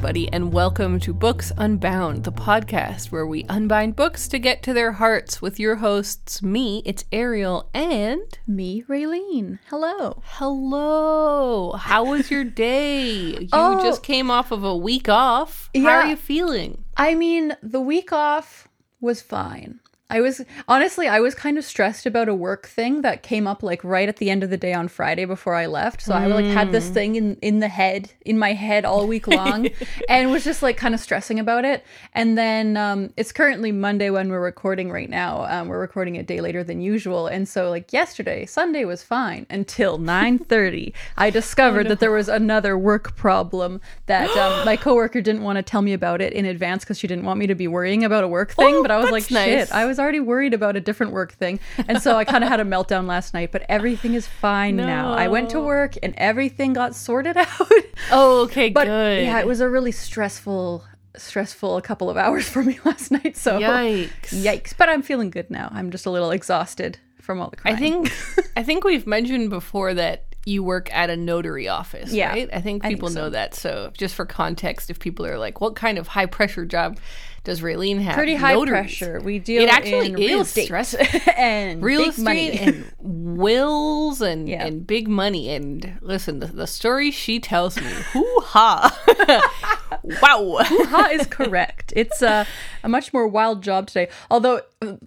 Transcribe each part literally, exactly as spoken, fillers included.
everybody, and welcome to Books Unbound, the podcast where we unbind books to get to their hearts with your hosts, me, it's Ariel, and... me, Raylene. Hello. Hello. How was your day? You oh, just came off of a week off. How yeah. are you feeling? I mean, the week off was fine. I was, honestly, I was kind of stressed about a work thing that came up like right at the end of the day on Friday before I left. So mm. I like had this thing in, in the head, in my head all week long and was just like kind of stressing about it. And then um, it's currently Monday when we're recording right now. Um, we're recording a day later than usual. And so like yesterday, Sunday was fine until nine thirty. I discovered oh, no. that there was another work problem that um, my coworker didn't want to tell me about it in advance because she didn't want me to be worrying about a work thing. Oh, but I was like, nice. shit, I was already worried about a different work thing, and so I kind of had a meltdown last night, but everything is fine no. now. I went to work and everything got sorted out. Oh, okay, but, good. Yeah, it was a really stressful stressful couple of hours for me last night, so yikes yikes but I'm feeling good now. I'm just a little exhausted from all the crying. I think I think we've mentioned before that you work at a notary office, yeah, right? I think people I think so. know that. So just for context, if people are like, what kind of high pressure job does Raylene have? Pretty high Notaries. pressure. We deal it actually in real estate stressful. and real big estate money and wills and, yeah. and big money. And listen, the, the story she tells me, hoo-ha. Wow. Hoo-ha is correct. It's uh, a much more wild job today. Although,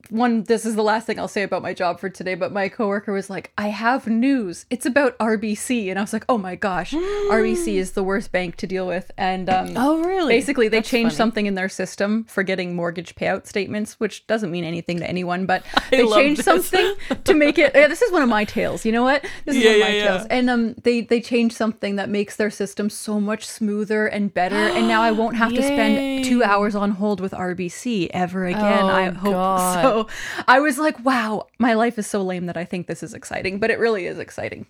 one, this is the last thing I'll say about my job for today, but my coworker was like, I have news. It's about R B C. And I was like, oh my gosh, mm. R B C is the worst bank to deal with. And um, oh, really? Basically, they That's changed funny. something in their system for getting mortgage payout statements, which doesn't mean anything to anyone, but they changed this. something to make it. Yeah, this is one of my tales. You know what? This is yeah, one of my yeah, tales. Yeah. And um, they, they changed something that makes their system so much smoother and better. And now I won't have Yay. to spend two hours on hold with R B C ever again. Oh, I hope God. so. I was like, wow, my life is so lame that I think this is exciting, but it really is exciting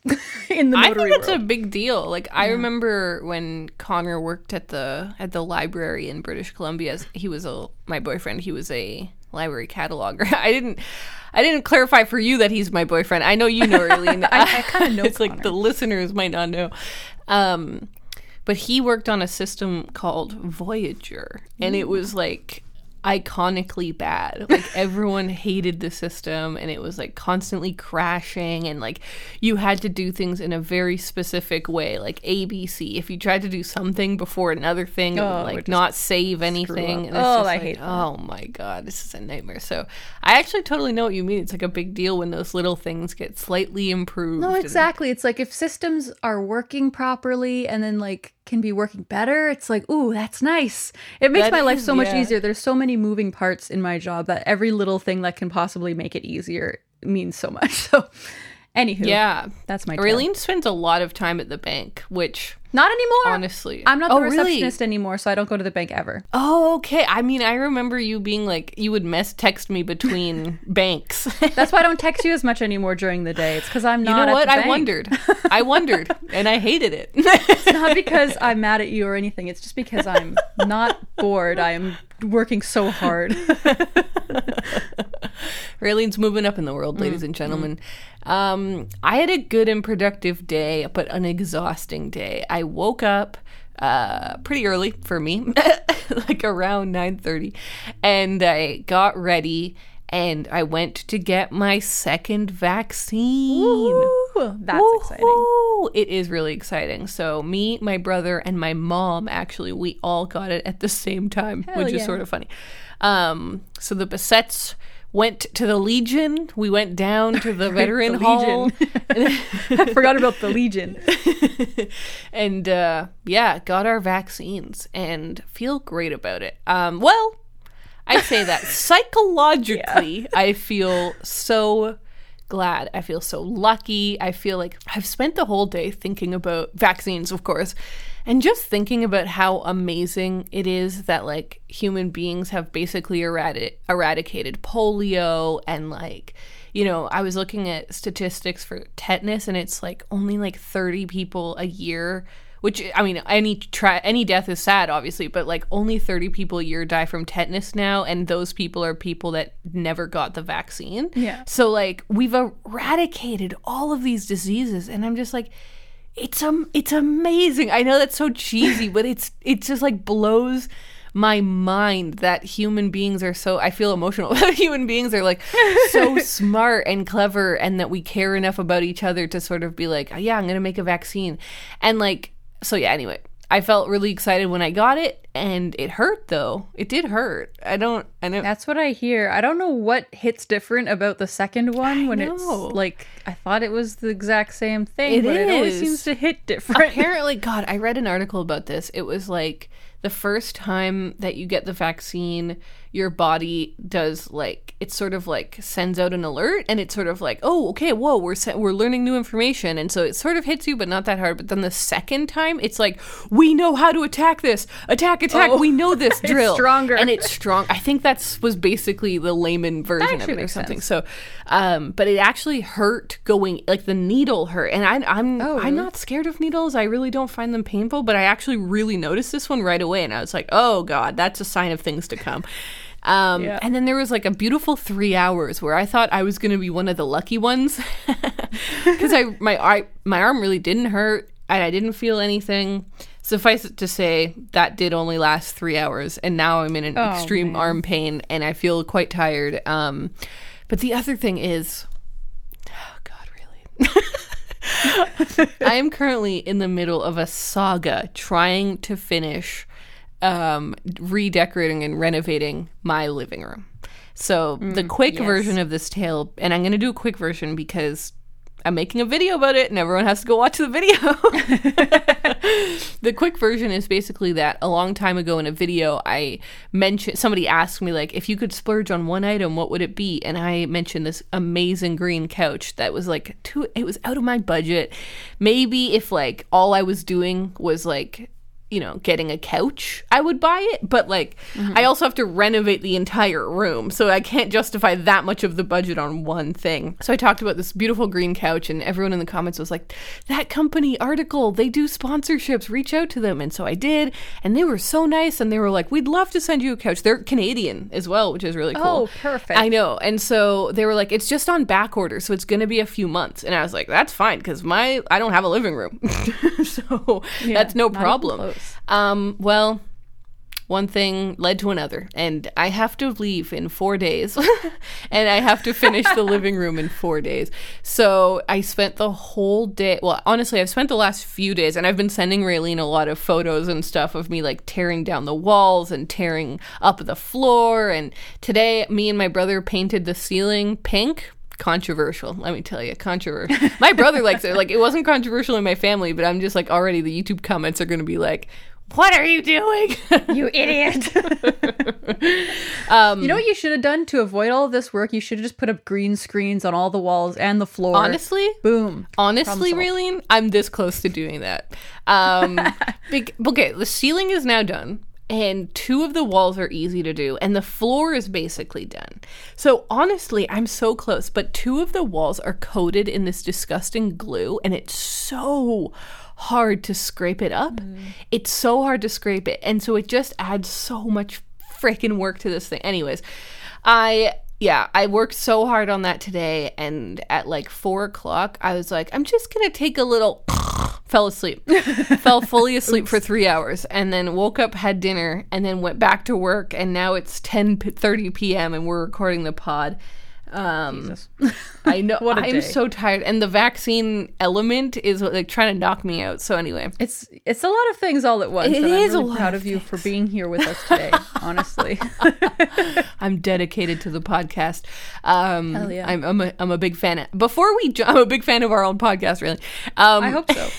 in the notary world. I think it's a big deal. Like I yeah. remember when Connor worked at the at the library in British Columbia. He was a my boyfriend. He was a library cataloger. I didn't. I didn't clarify for you that he's my boyfriend. I know you know, Raylene. I, I kind of know. It's Connor. Like the listeners might not know. Um, But he worked on a system called Voyager, and it was, like, iconically bad. Like, everyone hated the system, and it was, like, constantly crashing, and, like, you had to do things in a very specific way, like A B C. If you tried to do something before another thing, oh, it would, like, not save anything. And it's oh, just I like, hate that. Oh, my God, this is a nightmare. So I actually totally know what you mean. It's, like, a big deal when those little things get slightly improved. No, exactly. And- it's, like, if systems are working properly and then, like, can be working better, it's like, ooh, that's nice. It makes that my life is, so much yeah. easier. There's so many moving parts in my job that every little thing that can possibly make it easier means so much. So anywho, yeah, that's my Raylene tale. Spends a lot of time at the bank, which not anymore, honestly. I'm not the oh, receptionist really? anymore, so I don't go to the bank ever. Oh, okay. I mean, I remember you being like, you would mess text me between banks. That's why I don't text you as much anymore during the day. It's because I'm not. You know at what? The bank. I wondered. I wondered, and I hated it. It's not because I'm mad at you or anything. It's just because I'm not bored. I am working so hard. Raylene's moving up in the world, ladies mm. and gentlemen. Mm. Um, I had a good and productive day, but an exhausting day. I I woke up uh, pretty early for me, like around nine thirty, and I got ready and I went to get my second vaccine. Woo-hoo. That's Woo-hoo. exciting. It is really exciting. So me, my brother, and my mom, actually, we all got it at the same time, Hell which yeah. is sort of funny. Um, so the Bassettes went to the Legion. We went down to the Veteran the Hall. I forgot about the Legion. And uh, yeah, got our vaccines and feel great about it. Um, well, I say that psychologically, yeah. I feel so glad. I feel so lucky. I feel like I've spent the whole day thinking about vaccines, of course, and just thinking about how amazing it is that, like, human beings have basically eradi- eradicated polio and, like, you know, I was looking at statistics for tetanus, and it's, like, only, like, thirty people a year, which, I mean, any tra- any death is sad, obviously, but, like, only thirty people a year die from tetanus now, and those people are people that never got the vaccine. Yeah. So, like, we've eradicated all of these diseases, and I'm just like, It's um, it's amazing. I know that's so cheesy, but it's it just like blows my mind that human beings are so. I feel emotional. Human beings are like so smart and clever, and that we care enough about each other to sort of be like, oh, yeah, I'm gonna make a vaccine, and like so. Yeah. Anyway, I felt really excited when I got it, and it hurt though. It did hurt. I don't. I know. That's what I hear. I don't know what hits different about the second one when it's like. I thought it was the exact same thing, it but is. It always seems to hit different. Apparently, God, I read an article about this. It was like the first time that you get the vaccine, your body does like, it sort of like sends out an alert, and it's sort of like, oh, okay, whoa, we're se- we're learning new information. And so it sort of hits you, but not that hard. But then the second time, it's like, we know how to attack this. Attack, attack. Oh, we know this drill. It's stronger. And it's strong. I think that's was basically the layman version of it or something. Sense. So, um, but it actually hurt. Going like the needle hurt, and I, I'm oh. I'm not scared of needles. I really don't find them painful, but I actually really noticed this one right away, and I was like, "Oh God, that's a sign of things to come." Um, yeah. And then there was like a beautiful three hours where I thought I was going to be one of the lucky ones because I my I, my arm really didn't hurt, and I didn't feel anything. Suffice it to say, that did only last three hours, and now I'm in an oh, extreme man. arm pain, and I feel quite tired. Um, but the other thing is. I am currently in the middle of a saga trying to finish um, redecorating and renovating my living room. So mm, the quick yes. version of this tale, and I'm going to do a quick version because I'm making a video about it and everyone has to go watch the video. The quick version is basically that a long time ago in a video, I mentioned, somebody asked me like, if you could splurge on one item, what would it be? And I mentioned this amazing green couch that was like, too, it was out of my budget. Maybe if like all I was doing was like, you know, getting a couch, I would buy it. But like, mm-hmm. I also have to renovate the entire room. So I can't justify that much of the budget on one thing. So I talked about this beautiful green couch, and everyone in the comments was like, that company article, they do sponsorships, reach out to them. And so I did. And they were so nice. And they were like, we'd love to send you a couch. They're Canadian as well, which is really cool. Oh, perfect. I know. And so they were like, it's just on back order. So it's going to be a few months. And I was like, that's fine. Cause my, I don't have a living room. So yeah, that's no problem. Um, well, one thing led to another, and I have to leave in four days, and I have to finish the living room in four days. So I spent the whole day, well, honestly, I've spent the last few days, and I've been sending Raylene a lot of photos and stuff of me, like, tearing down the walls and tearing up the floor, and today, me and my brother painted the ceiling pink. Controversial, let me tell you, controversial. My brother likes it. Like, it wasn't controversial in my family, but I'm just like, already the YouTube comments are going to be like, what are you doing? You idiot. um, you know what you should have done to avoid all of this work? You should have just put up green screens on all the walls and the floor. Honestly? Boom. Honestly, Raylene, I'm this close to doing that. Um, big, okay, the ceiling is now done. And two of the walls are easy to do. And the floor is basically done. So honestly, I'm so close. But two of the walls are coated in this disgusting glue. And it's so hard to scrape it up. Mm. It's so hard to scrape it. And so it just adds so much freaking work to this thing. Anyways, I... Yeah, I worked so hard on that today, and at like four o'clock, I was like, I'm just going to take a little, fell asleep, fell fully asleep for three hours, and then woke up, had dinner, and then went back to work, and now it's ten thirty p.m., and we're recording the pod. Um, Jesus. I know. What a I'm day. So tired. And the vaccine element is like trying to knock me out. So anyway, it's it's a lot of things all at once. It is. I'm really a lot proud of, of you for being here with us today. Honestly, I'm dedicated to the podcast. Um, Hell yeah. I'm I'm a, I'm a big fan. Before we, jo- I'm a big fan of our own podcast. Really, um, I hope so.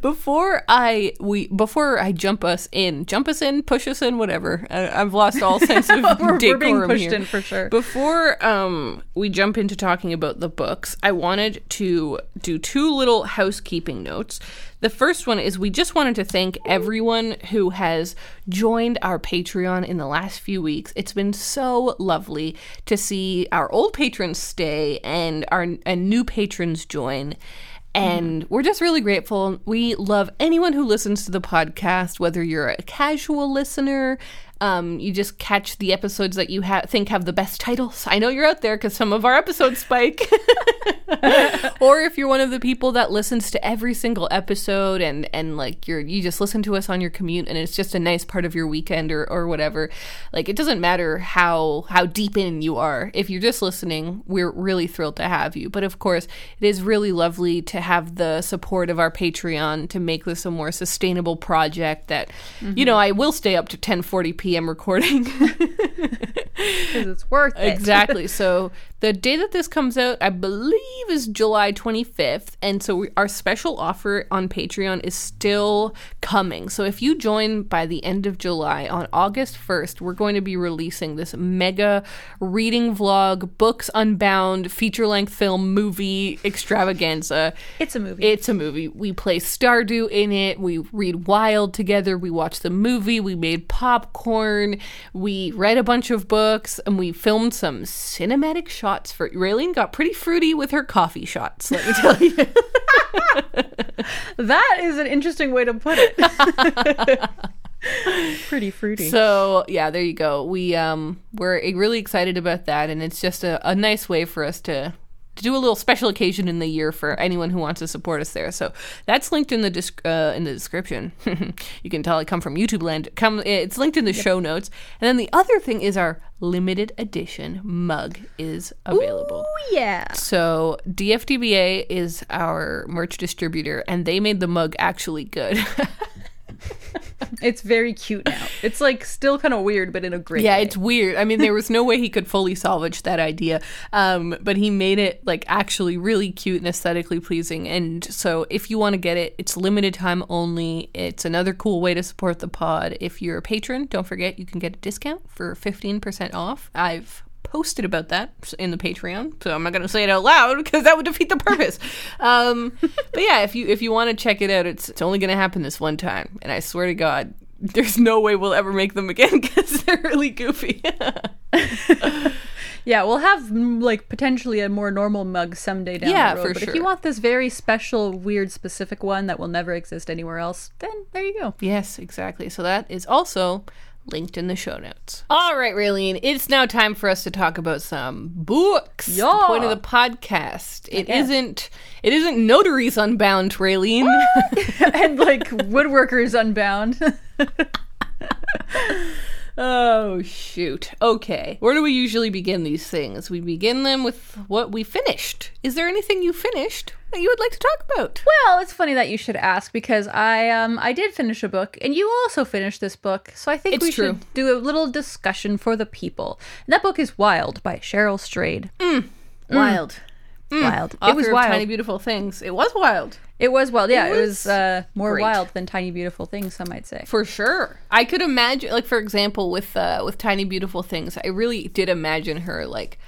Before I we before I jump us in, jump us in, push us in, whatever. I, I've lost all sense of we're, decorum we're being pushed here. In for sure. Before um we jump into talking about the books, I wanted to do two little housekeeping notes. The first one is we just wanted to thank everyone who has joined our Patreon in the last few weeks. It's been so lovely to see our old patrons stay and our and new patrons join. And we're just really grateful. We love anyone who listens to the podcast, whether you're a casual listener, Um, you just catch the episodes that you ha- think have the best titles. I know you're out there because some of our episodes spike. Or if you're one of the people that listens to every single episode and, and like you're you just listen to us on your commute and it's just a nice part of your weekend or, or whatever. Like it doesn't matter how how deep in you are. If you're just listening, we're really thrilled to have you. But of course, it is really lovely to have the support of our Patreon to make this a more sustainable project that, mm-hmm. you know, I will stay up to ten forty p.m. recording. Because it's worth it. Exactly. So the day that this comes out, I believe, is July twenty-fifth. And so we, our special offer on Patreon is still coming. So if you join by the end of July, on August first, we're going to be releasing this mega reading vlog, Books Unbound, feature-length film, movie extravaganza. It's a movie. It's a movie. We play Stardew in it. We read Wild together. We watch the movie. We made popcorn. We read a bunch of books. And we filmed some cinematic shots. Shots for Raylene got pretty fruity with her coffee shots, let me tell you. That is an interesting way to put it. Pretty fruity. So yeah, there you go. We um we're really excited about that, and it's just a, a nice way for us to to do a little special occasion in the year for anyone who wants to support us there. So that's linked in the disc- uh, in the description. You can tell I come from YouTube land. Come, it's linked in the yep. show notes. And then the other thing is our limited edition mug is available. Ooh, yeah. So D F T B A is our merch distributor, and they made the mug actually good. It's very cute now. It's like still kind of weird, but in a great yeah, way. It's weird. I mean, there was no way he could fully salvage that idea, um, but he made it like actually really cute and aesthetically pleasing. And so if you want to get it, it's limited time only. It's another cool way to support the pod. If you're a patron, don't forget you can get a discount for fifteen percent off. I've posted about that in the Patreon, so I'm not going to say it out loud because that would defeat the purpose. Um, but yeah, if you if you want to check it out, it's it's only going to happen this one time, and I swear to God, there's no way we'll ever make them again because they're really goofy. Yeah, we'll have like potentially a more normal mug someday down yeah, the road. For but sure. If you want this very special, weird, specific one that will never exist anywhere else, then there you go. Yes, exactly. So that is also linked in the show notes. All right, Raylene, it's now time for us to talk about some books. Yeah. The point of the podcast. It yes. isn't it isn't Notaries Unbound, Raylene. And like Woodworkers Unbound. Oh, shoot. Okay. Where do we usually begin these things? We begin them with what we finished. Is there anything you finished that you would like to talk about? Well, it's funny that you should ask because I um I did finish a book and you also finished this book. So I think it's we true. should do a little discussion for the people. And that book is Wild by Cheryl Strayed. Mm. Wild. Mm. Wild. Mm. It was wild. Tiny Beautiful Things. It was wild. It was wild, yeah. It was, it was uh, more great. wild than Tiny Beautiful Things, some might say. For sure. I could imagine, like, for example, with uh, with Tiny Beautiful Things, I really did imagine her, like,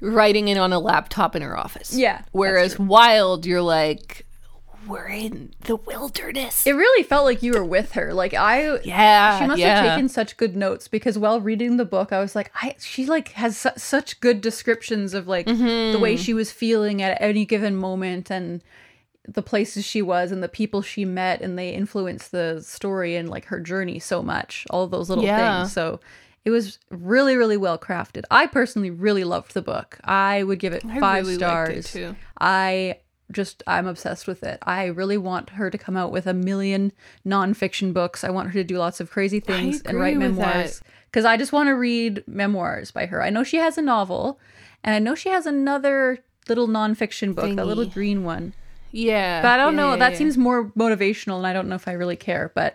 writing it on a laptop in her office. Yeah. Whereas Wild, you're like, we're in the wilderness. It really felt like you were with her. Like, I... Yeah, She must yeah. have taken such good notes, because while reading the book, I was like, I she, like, has su- such good descriptions of, like, mm-hmm. the way she was feeling at any given moment, and the places she was and the people she met, and they influenced the story and like her journey so much, all of those little yeah. things. So it was really, really well crafted. I personally really loved the book. I would give it I five really stars. Liked it too. I just, I'm obsessed with it. I really want her to come out with a million nonfiction books. I want her to do lots of crazy things and write memoirs, because I just want to read memoirs by her. I know she has a novel, and I know she has another little nonfiction book, Thingy. that little green one. Yeah. But I don't yeah, know. Yeah, that yeah. seems more motivational, and I don't know if I really care, but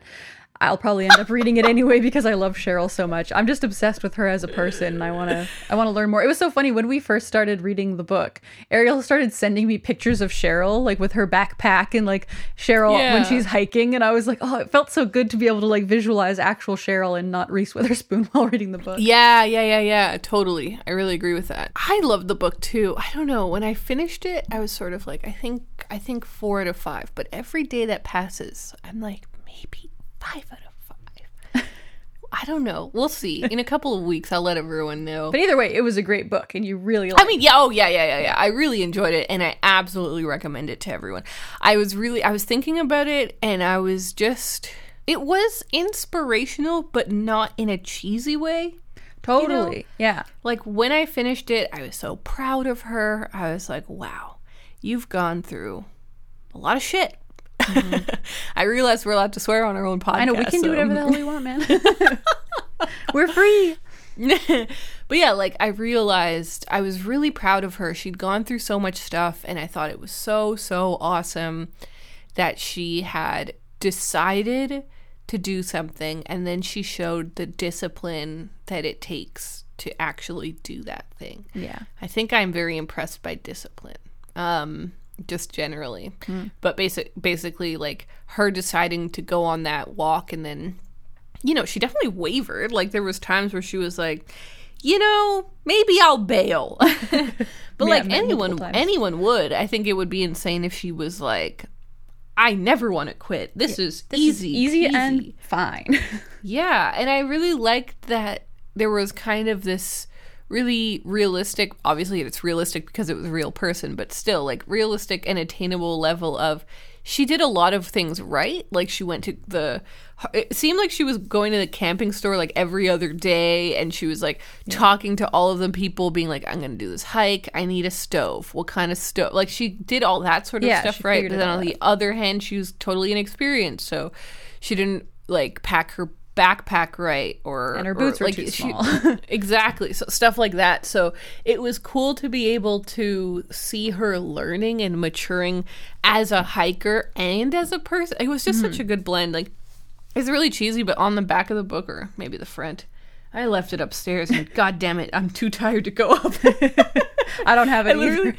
I'll probably end up reading it anyway because I love Cheryl so much. I'm just obsessed with her as a person, and I want to I want to learn more. It was so funny. When we first started reading the book, Ariel started sending me pictures of Cheryl, like with her backpack and like Cheryl yeah. when she's hiking. And I was like, oh, it felt so good to be able to like visualize actual Cheryl and not Reese Witherspoon while reading the book. Yeah, yeah, yeah, yeah. Totally. I really agree with that. I love the book too. I don't know. When I finished it, I was sort of like, I think, I think four out of five. But every day that passes, I'm like, maybe Five out of five. I don't know. We'll see. In a couple of weeks, I'll let everyone know. But either way, it was a great book, and you really liked it. I mean, yeah, oh, yeah, yeah, yeah, yeah. I really enjoyed it, and I absolutely recommend it to everyone. I was really, I was thinking about it, and I was just, It was inspirational, but not in a cheesy way. Totally. You know? Yeah. Like, when I finished it, I was so proud of her. I was like, wow, you've gone through a lot of shit. Mm-hmm. I realized we're allowed to swear on our own podcast. I know, we can so. do whatever the hell we want, man. We're free. But yeah, like, I realized I was really proud of her. She'd gone through so much stuff, and I thought it was so, so awesome that she had decided to do something, and then she showed the discipline that it takes to actually do that thing. Yeah. I think I'm very impressed by discipline, um, just generally. Mm. But basic, basically, like, her deciding to go on that walk, and then, you know, she definitely wavered. Like, there was times where she was like, you know, maybe I'll bail. But, yeah, like, anyone, anyone would. I think it would be insane if she was like, I never want to quit. This yeah. is this easy. Is easy peasy. And fine. Yeah. And I really liked that there was kind of this really realistic, obviously it's realistic because it was a real person, but still, like, realistic and attainable level of, she did a lot of things right. Like, she went to the, it seemed like she was going to the camping store like every other day, and she was like yeah. talking to all of the people, being like, I'm going to do this hike. I need a stove. What kind of stove? Like, she did all that sort of yeah, stuff right. But then on the other hand, she was totally inexperienced, so she didn't like pack her backpack right, or and her boots or, were like, too small. She, exactly, so stuff like that. So it was cool to be able to see her learning and maturing as a hiker and as a person. It was just mm-hmm. such a good blend. Like, it's really cheesy, but on the back of the book, or maybe the front, I left it upstairs, and god damn it, I'm too tired to go up. I don't have it either.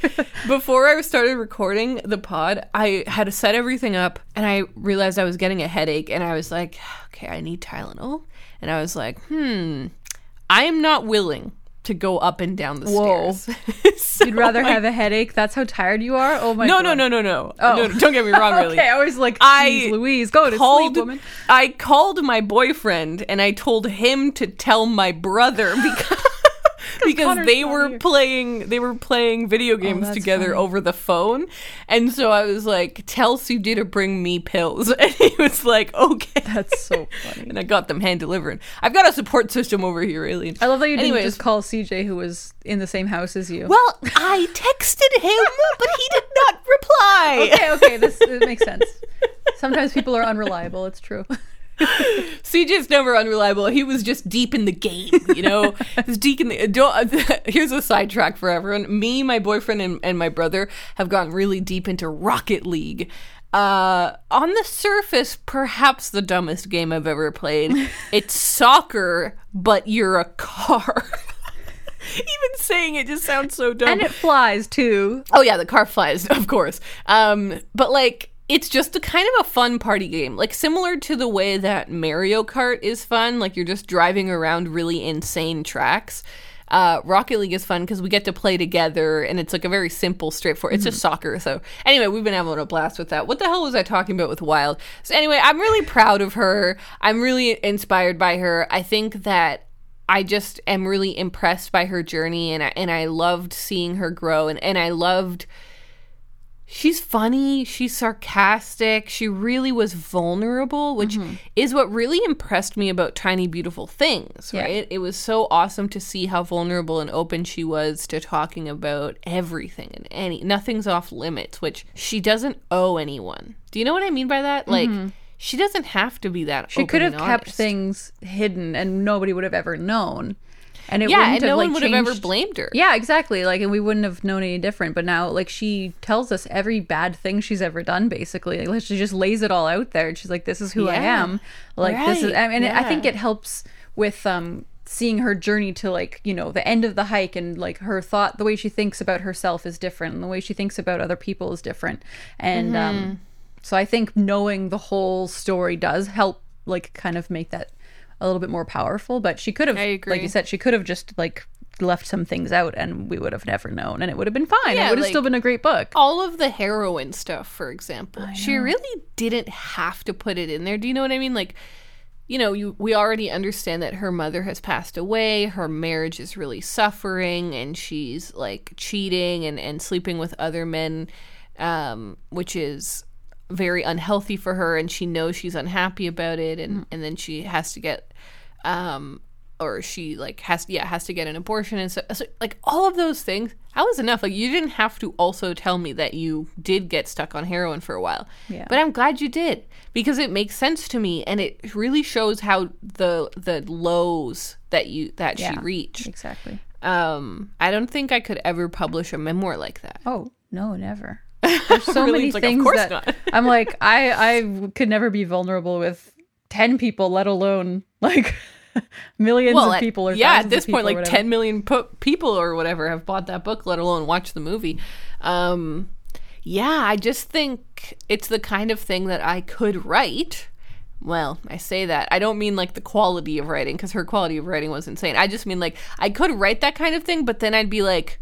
Before I started recording the pod, I had set everything up, and I realized I was getting a headache, and I was like, okay, I need Tylenol. And I was like, hmm, I am not willing to go up and down the Whoa. stairs. So you'd rather I... have a headache? That's how tired you are? Oh my no, god. No, no, no, no, oh. no. Don't get me wrong, really. Okay, I was like, I Louise, go to called, sleep, woman. I called my boyfriend, and I told him to tell my brother, because... because Connor's they were here. playing they were playing video games oh, together funny. over the phone. And so I was like, tell Suji to bring me pills. And he was like, okay. That's so funny. And I got them hand delivered. I've got a support system over here, really. I love that you Anyways. didn't just call C J, who was in the same house as you. Well, I texted him, but he did not reply. Okay, okay, this it makes sense. Sometimes people are unreliable, it's true. C J's never unreliable. He was just deep in the game, you know. He's deep in the, don't, here's a sidetrack for everyone. Me, my boyfriend, and, and my brother have gotten really deep into Rocket League. Uh, on the surface, perhaps the dumbest game I've ever played. It's soccer, but you're a car. Even saying it just sounds so dumb. And it flies, too. Oh, yeah, the car flies, of course. Um, but, like... It's just a kind of a fun party game, like similar to the way that Mario Kart is fun. Like, you're just driving around really insane tracks. Uh, Rocket League is fun because we get to play together, and it's like a very simple, straightforward. It's mm-hmm. just soccer. So anyway, we've been having a blast with that. What the hell was I talking about with Wild? So anyway, I'm really proud of her. I'm really inspired by her. I think that I just am really impressed by her journey, and I, and I loved seeing her grow, and, and I loved. She's funny, she's sarcastic, she really was vulnerable, which mm-hmm. is what really impressed me about Tiny Beautiful Things, yeah. right? It was so awesome to see how vulnerable and open she was to talking about everything and any nothing's off limits, which she doesn't owe anyone. Do you know what I mean by that? Like, mm-hmm. she doesn't have to be that open. She could have kept things hidden and nobody would have ever known. And it yeah, and no have, like, one would changed. have ever blamed her. Yeah, exactly. Like, and we wouldn't have known any different. But now, like, she tells us every bad thing she's ever done, basically. Like, she just lays it all out there. And she's like, this is who yeah. I am. Like, right. this is, I mean, yeah. I think it helps with um, seeing her journey to, like, you know, the end of the hike, and, like, her thought, the way she thinks about herself is different. And the way she thinks about other people is different. And mm-hmm. um, so I think knowing the whole story does help, like, kind of make that a little bit more powerful. But she could have, like you said, she could have just, like, left some things out, and we would have never known, and it would have been fine. Yeah, it would have, like, still been a great book. All of the heroin stuff, for example, she really didn't have to put it in there. Do you know what I mean? Like, you know, you, we already understand that her mother has passed away, her marriage is really suffering, and she's, like, cheating and, and sleeping with other men, um, which is very unhealthy for her, and she knows she's unhappy about it, and, mm. and then she has to get um or she like has yeah has to get an abortion, and so, so like all of those things. That was enough. Like, you didn't have to also tell me that you did get stuck on heroin for a while. Yeah. But I'm glad you did, because it makes sense to me, and it really shows how the the lows that you that yeah, she reached. Exactly. Um, I don't think I could ever publish a memoir like that. Oh no, never. There's so really, many like, things that not. I'm like, I I could never be vulnerable with ten people, let alone like millions well, of people or yeah at this point like ten million po- people or whatever have bought that book, let alone watch the movie. Um yeah I just think it's the kind of thing that I could write. Well, I say that, I don't mean like the quality of writing, because her quality of writing was insane. I just mean like I could write that kind of thing, but then I'd be like,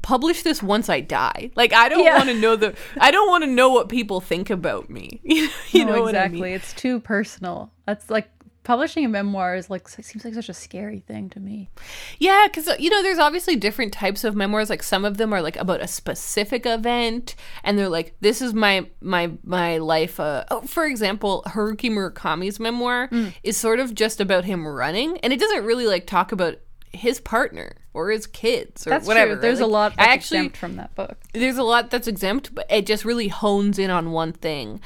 publish this once I die. Like, I don't yeah. want to know the I don't want to know what people think about me. you no, know exactly. what I mean? It's too personal. That's like, publishing a memoir is like, seems like such a scary thing to me. Yeah, because, you know, there's obviously different types of memoirs. Like, some of them are like about a specific event, and they're like, this is my my my life. Uh, oh, for example, Haruki Murakami's memoir mm. is sort of just about him running, and it doesn't really like talk about his partner or his kids or that's whatever. True. There's like, a lot that's I actually, exempt from that book. There's a lot that's exempt, but it just really hones in on one thing.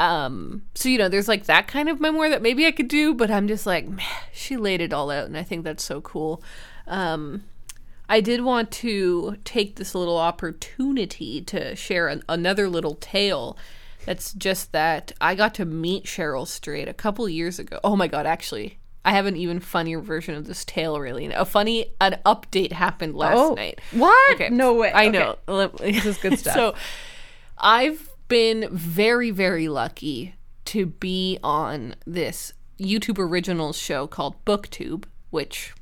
Um, so, you know, there's like that kind of memoir that maybe I could do, but I'm just like, man, she laid it all out, and I think that's so cool. Um, I did want to take this little opportunity to share an- another little tale that's just that I got to meet Cheryl Strayed a couple years ago. Oh my God, actually, I have an even funnier version of this tale, really. A funny, an update happened last oh, night. What? Okay. No way. I okay. know. This is good stuff. So, I've been very, very lucky to be on this YouTube Originals show called BookTube, which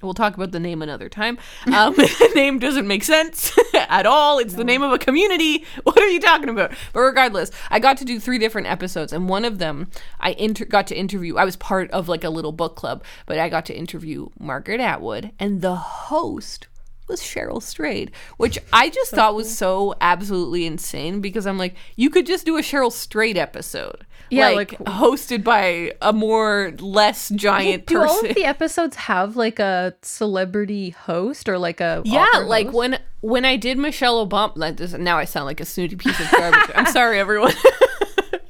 we'll talk about the name another time. Um, the name doesn't make sense at all. It's no. the name of a community. What are you talking about? But regardless, I got to do three different episodes, and one of them I inter- got to interview. I was part of like a little book club, but I got to interview Margaret Atwood, and the host was Cheryl Strayed, which I just so thought was cool. so absolutely insane, because I'm like, you could just do a Cheryl Strayed episode, yeah, like, like hosted by a more less giant do person. Do all of the episodes have like a celebrity host or like a yeah, like host? when when I did Michelle Obama. Now I sound like a snooty piece of garbage. I'm sorry, everyone.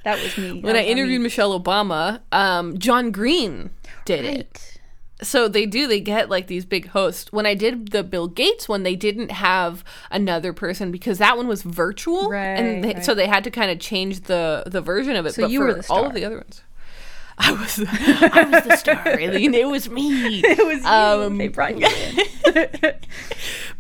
That was me. That when was I interviewed me. Michelle Obama, um, John Green did right. it. So they do, they get like these big hosts. When I did the Bill Gates one, they didn't have another person because that one was virtual. Right, and they, right. so they had to kind of change the, the version of it. So but you for were the star. All of the other ones. I was the, I was the star, Aileen. It was me. It was you. Um, they brought you in. But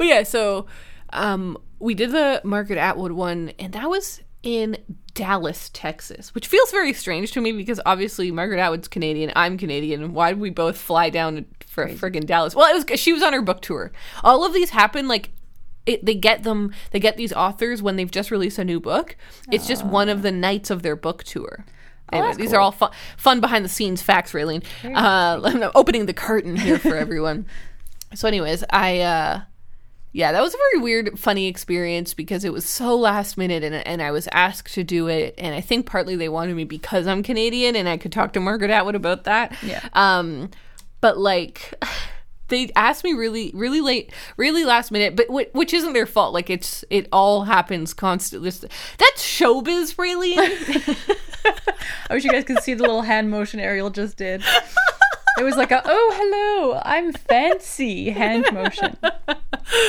yeah, so um, we did the Margaret Atwood one, and that was in Dallas, Texas, which feels very strange to me because obviously Margaret Atwood's Canadian, I'm Canadian, and why did we both fly down for friggin' Dallas? Well, it was she was on her book tour. All of these happen like it, they get them, they get these authors when they've just released a new book. It's Aww. Just one of the nights of their book tour. Anyway, oh, these cool. are all fun, fun behind the scenes facts, Raylene. Uh, I'm opening the curtain here for everyone. So, anyways, I. Uh, Yeah, that was a very weird, funny experience because it was so last minute, and and I was asked to do it, and I think partly they wanted me because I'm Canadian and I could talk to Margaret Atwood about that. Yeah. Um, but like, they asked me really, really late, really last minute, but w- which isn't their fault. Like it's it all happens constantly. That's showbiz, really. I wish you guys could see the little hand motion Ariel just did. It was like a, oh, hello, I'm fancy hand motion.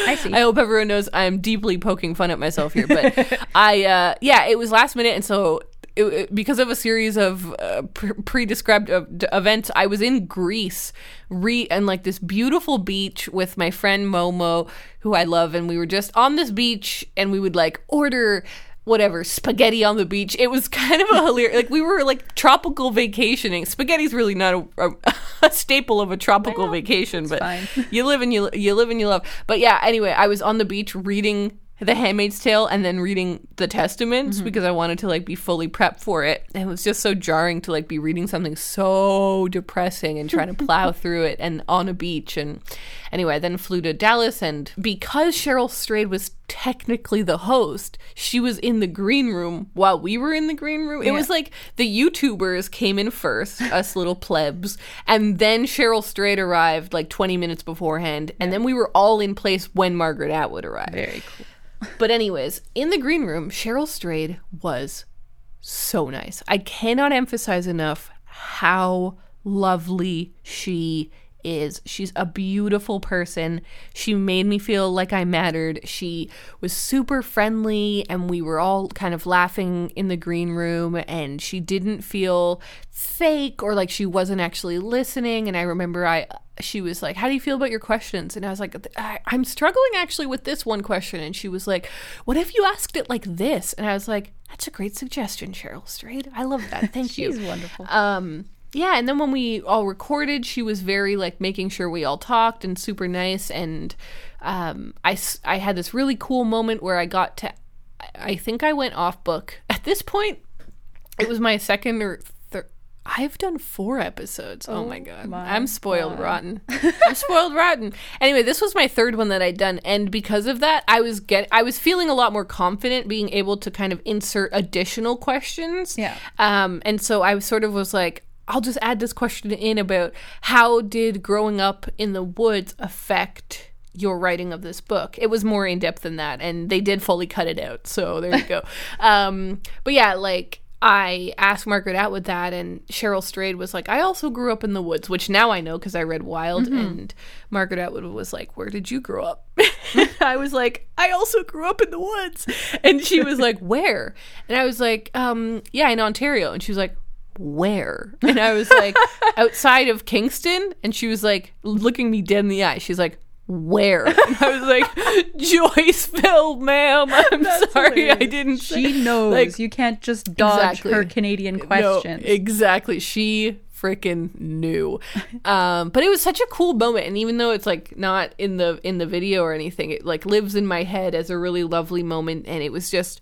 I see. I hope everyone knows I'm deeply poking fun at myself here. But I, uh, yeah, it was last minute. And so it, it, because of a series of uh, pre-described uh, d- events, I was in Greece re and like this beautiful beach with my friend Momo, who I love. And we were just on this beach, and we would like order whatever spaghetti on the beach. It was kind of a hilarious, like we were like tropical vacationing. Spaghetti's really not a, a, a staple of a tropical vacation, but fine. you live and you you live and you love. But yeah, anyway, I was on the beach reading The Handmaid's Tale and then reading The Testaments mm-hmm. because I wanted to like be fully prepped for it, and it was just so jarring to like be reading something so depressing and trying to plow through it and on a beach. And anyway, I then flew to Dallas, and because Cheryl Strayed was technically the host. She was in the green room while we were in the green room. It yeah. was like the YouTubers came in first, us little plebs, and then Cheryl Strayed arrived like twenty minutes beforehand, and yeah. then we were all in place when Margaret Atwood arrived. Very cool. But anyways, in the green room, Cheryl Strayed was so nice. I cannot emphasize enough how lovely she is. She's a beautiful person. She made me feel like I mattered. She was super friendly, and we were all kind of laughing in the green room, and she didn't feel fake or like she wasn't actually listening. And I remember I she was like, how do you feel about your questions? And I was like, I, I'm struggling actually with this one question. And she was like, what if you asked it like this? And I was like, that's a great suggestion, Cheryl Strayed. I love that. Thank She's you. She's wonderful. Um, yeah, and then when we all recorded, she was very, like, making sure we all talked and super nice. And um, I, I had this really cool moment where I got to, I think I went off book. At this point, it was my second or third. I've done four episodes. Oh, oh my God. My I'm spoiled God. rotten. I'm spoiled rotten. Anyway, this was my third one that I'd done. And because of that, I was get, I was feeling a lot more confident being able to kind of insert additional questions. Yeah. Um, and so I sort of was like, I'll just add this question in about how did growing up in the woods affect your writing of this book? It was more in depth than that, and they did fully cut it out. So there you go. um, but yeah, like I asked Margaret Atwood that, and Cheryl Strayed was like, I also grew up in the woods, which now I know because I read Wild, mm-hmm. and Margaret Atwood was like, where did you grow up? I was like, I also grew up in the woods. And she was like, where? And I was like, um, yeah, in Ontario. And she was like, where? And I was like, outside of Kingston. And she was like, looking me dead in the eye, she's like, where? And I was like, Joyceville, ma'am. I'm That's sorry hilarious. I didn't she say. Knows like, you can't just dodge exactly. her Canadian questions. No, exactly. She freaking knew. Um but it was such a cool moment, and even though it's like not in the in the video or anything, it like lives in my head as a really lovely moment. And it was just,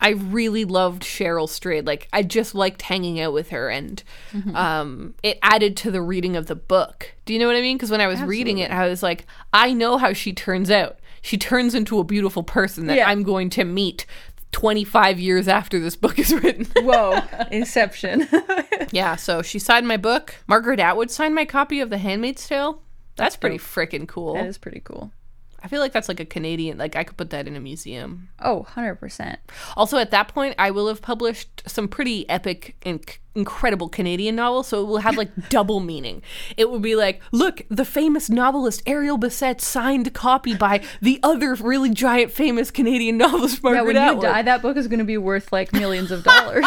I really loved Cheryl Strayed. Like, I just liked hanging out with her, and mm-hmm. um, it added to the reading of the book. Do you know what I mean? Because when I was Absolutely. reading it, I was like, I know how she turns out. She turns into a beautiful person that yeah. I'm going to meet twenty-five years after this book is written. Whoa, Inception. Yeah, so she signed my book. Margaret Atwood signed my copy of The Handmaid's Tale. That's, that's pretty freaking cool. That is pretty cool. I feel like that's like a Canadian, like I could put that in a museum. Oh, one hundred percent. Also, at that point, I will have published some pretty epic and c- incredible Canadian novels, so it will have like double meaning. It will be like, look, the famous novelist Ariel Bissette signed copy by the other really giant famous Canadian novelist Margaret Atwood. Yeah, when you die, that book is going to be worth like millions of dollars.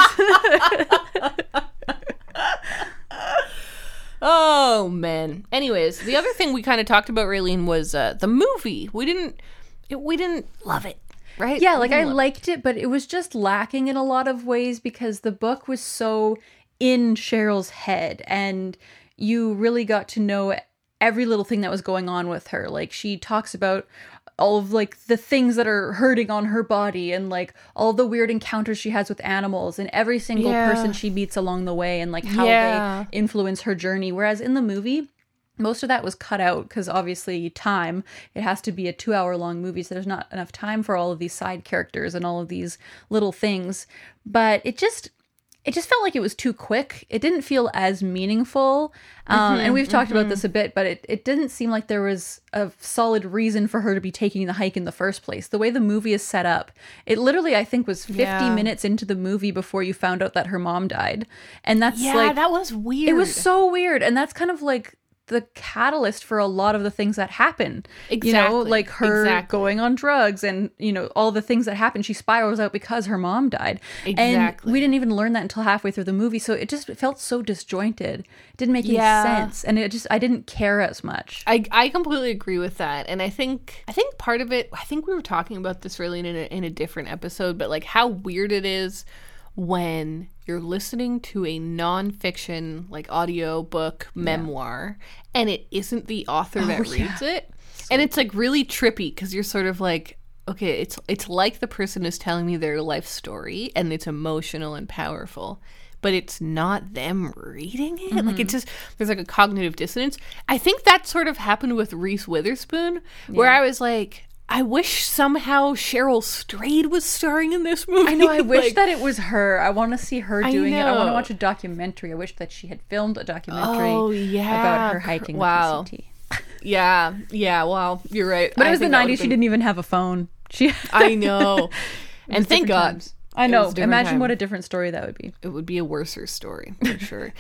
Oh, man. Anyways, the other thing we kind of talked about, Raylene, was uh, the movie. We didn't we didn't love it, right? Yeah, like I liked it, but it was just lacking in a lot of ways because the book was so in Cheryl's head, and you really got to know every little thing that was going on with her. Like, she talks about all of like the things that are hurting on her body, and like all the weird encounters she has with animals, and every single yeah. person she meets along the way, and like how yeah. they influence her journey. Whereas in the movie, most of that was cut out because obviously time, it has to be a two hour long movie. So there's not enough time for all of these side characters and all of these little things. But it just, it just felt like it was too quick. It didn't feel as meaningful. Um, mm-hmm, and we've talked mm-hmm. about this a bit, but it, it didn't seem like there was a solid reason for her to be taking the hike in the first place. The way the movie is set up, it literally, I think, was fifty yeah. minutes into the movie before you found out that her mom died. And that's yeah, like... Yeah, that was weird. It was so weird. And that's kind of like the catalyst for a lot of the things that happen. Exactly. You know, like her exactly. going on drugs and, you know, all the things that happen. She spirals out because her mom died. Exactly. And we didn't even learn that until halfway through the movie. So it just it felt so disjointed. It didn't make yeah. any sense. And it just, I didn't care as much. I, I completely agree with that. And I think, I think part of it, I think we were talking about this really in a, in a different episode, but like how weird it is when you're listening to a nonfiction, like audio book memoir, yeah. and it isn't the author oh, that yeah. reads it, so and it's like really trippy because you're sort of like, okay, it's it's like the person is telling me their life story, and it's emotional and powerful, but it's not them reading it. Mm-hmm. Like it's just there's like a cognitive dissonance. I think that sort of happened with Reese Witherspoon, yeah. where I was like, I wish somehow Cheryl Strayed was starring in this movie. I know, I like, wish that it was her. I want to see her doing it. I want to watch a documentary. I wish that she had filmed a documentary oh, yeah. about her hiking wow. with P C T. Yeah, yeah, wow, you're right. But I it was the nineties, been... she didn't even have a phone. She, I know. And thank God. Times. I know, imagine time. What a different story that would be. It would be a worser story, for sure.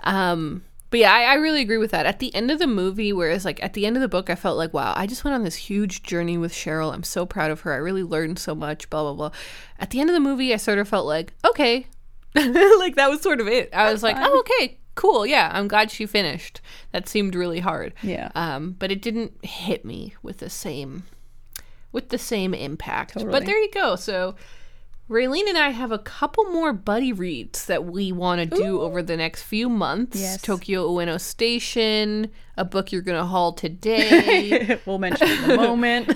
um... But yeah, I, I really agree with that. At the end of the movie, whereas like at the end of the book, I felt like, wow, I just went on this huge journey with Cheryl. I'm so proud of her. I really learned so much, blah, blah, blah. At the end of the movie, I sort of felt like, okay. Like that was sort of it. I was like, oh, okay, cool. Yeah, I'm glad she finished. That seemed really hard. Yeah. Um, but it didn't hit me with the same, with the same impact. Totally. But there you go. So... Raylene and I have a couple more buddy reads that we want to do Ooh. over the next few months. Yes. Tokyo Ueno Station, a book you're going to haul today. We'll mention it in a moment.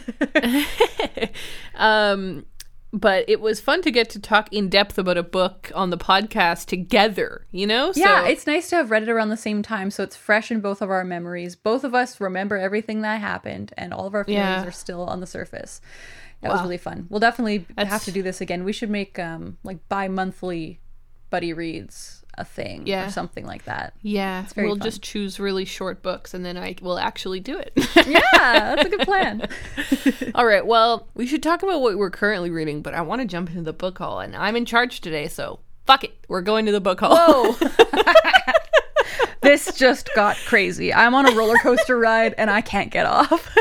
um, but it was fun to get to talk in depth about a book on the podcast together, you know? Yeah, so, it's nice to have read it around the same time, so it's fresh in both of our memories. Both of us remember everything that happened, and all of our feelings yeah. are still on the surface. That wow. was really fun. We'll definitely That's... have to do this again. We should make um, like bi-monthly buddy reads a thing yeah. or something like that. Yeah. It's very we'll fun. Just choose really short books and then I will actually do it. Yeah, that's a good plan. All right. Well, we should talk about what we're currently reading, but I want to jump into the book haul and I'm in charge today, so fuck it. We're going to the book haul. Whoa. This just got crazy. I'm on a roller coaster ride and I can't get off.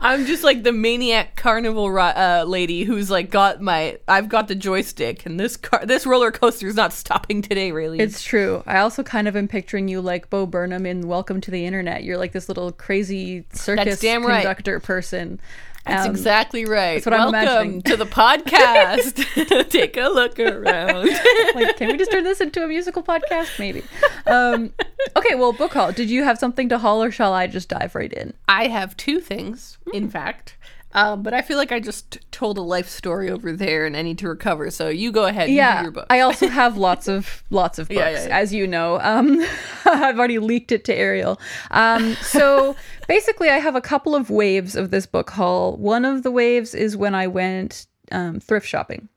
I'm just like the maniac carnival ro- uh, lady who's like got my I've got the joystick and this car this roller coaster is not stopping today, really. It's true. I also kind of am picturing you like Bo Burnham in Welcome to the Internet. You're like this little crazy circus conductor right. person. That's um, exactly right. That's what Welcome I'm imagining. To the podcast. Take a look around. Like, can we just turn this into a musical podcast? Maybe. Um, okay, well, book haul. Did you have something to haul or shall I just dive right in? I have two things, mm. in fact. Um, but I feel like I just told a life story over there and I need to recover. So you go ahead and yeah, do your book. I also have lots of lots of books, yeah, yeah, yeah. as you know. Um, I've already leaked it to Ariel. Um, so basically, I have a couple of waves of this book haul. One of the waves is when I went um, thrift shopping.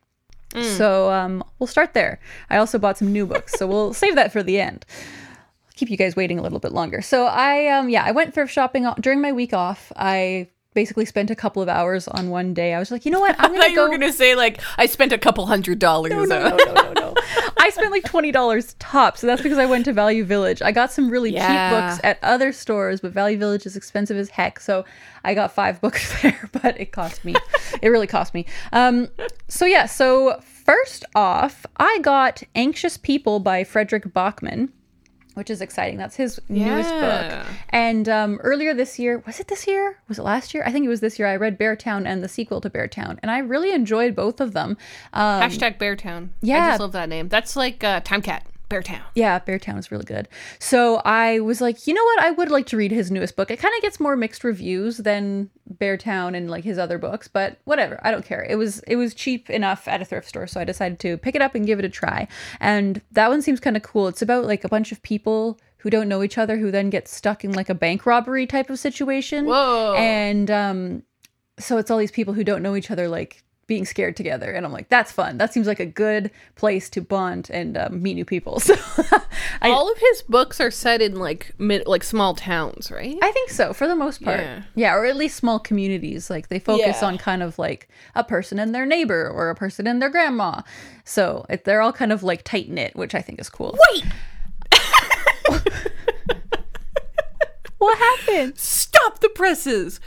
Mm. So um, we'll start there. I also bought some new books, so we'll save that for the end. I'll keep you guys waiting a little bit longer. So I, um, yeah, I went thrift shopping during my week off. I... basically spent a couple of hours on one day. I was like, you know what? I'm going to go. You were going to say like, I spent a couple hundred dollars. No, no, no, no, no, no. I spent like twenty dollars tops. So that's because I went to Value Village. I got some really yeah. cheap books at other stores, but Value Village is expensive as heck. So I got five books there, but it cost me. It really cost me. Um, so yeah. So first off, I got Anxious People by Fredrik Backman, which is exciting. That's his newest yeah. book. And um, earlier this year, was it this year? Was it last year? I think it was this year. I read Beartown and the sequel to Beartown. And I really enjoyed both of them. Um, Hashtag Beartown. Yeah. I just love that name. That's like uh, Time Cat. Beartown. Yeah, Beartown is really good. So I was like, you know what? I would like to read his newest book. It kind of gets more mixed reviews than Beartown and like his other books, but whatever. I don't care. It was it was cheap enough at a thrift store, so I decided to pick it up and give it a try. And that one seems kind of cool. It's about like a bunch of people who don't know each other who then get stuck in like a bank robbery type of situation. Whoa. And um, so it's all these people who don't know each other like being scared together, and I'm like, that's fun. That seems like a good place to bond and um, meet new people. So I, all of his books are set in like mid like small towns, right? I think so, for the most part. Yeah, yeah, or at least small communities. Like they focus yeah. on kind of like a person and their neighbor or a person and their grandma. So it, they're all kind of like tight knit, which I think is cool. Wait. What happened? Stop the presses.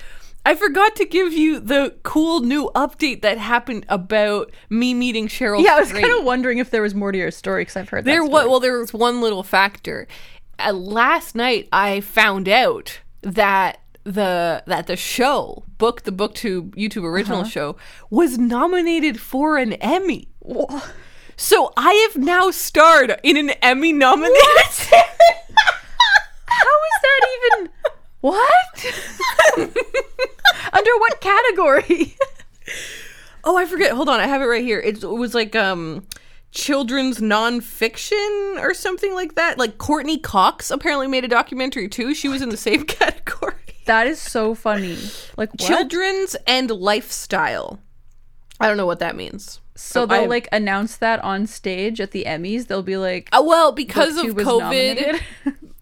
I forgot to give you the cool new update that happened about me meeting Cheryl. Yeah, I was kind of wondering if there was more to your story because I've heard there that story. Well, there was one little factor. Uh, last night, I found out that the that the show, book the BookTube YouTube original uh-huh. show, was nominated for an Emmy. So I have now starred in an Emmy nominated. What? How is that even? What? Under what category? Oh, I forget. Hold on. I have it right here. It, it was like um, children's nonfiction or something like that. Like Courtney Cox apparently made a documentary too. She was in the same category. That is so funny. Like what? Children's and lifestyle. I don't know what that means. So, so they'll I, like announce that on stage at the Emmys. They'll be like, oh, well, because of COVID.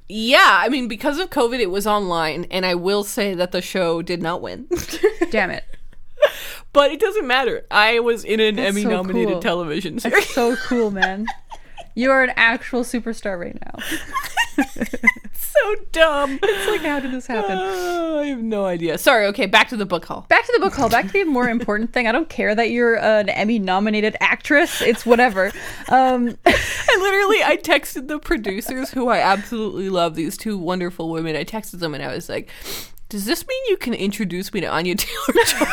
Yeah, I mean, because of COVID, it was online. And I will say that the show did not win. Damn it. But it doesn't matter. I was in an Emmy nominated television series. That's so cool, man. You are an actual superstar right now. It's so dumb. It's like, how did this happen? Uh, I have no idea. Sorry, okay, back to the book haul. Back to the book haul. Back to the more important thing. I don't care that you're an Emmy-nominated actress. It's whatever. Um, I literally, I texted the producers, who I absolutely love, these two wonderful women. I texted them and I was like, does this mean you can introduce me to Anya Taylor-Joy?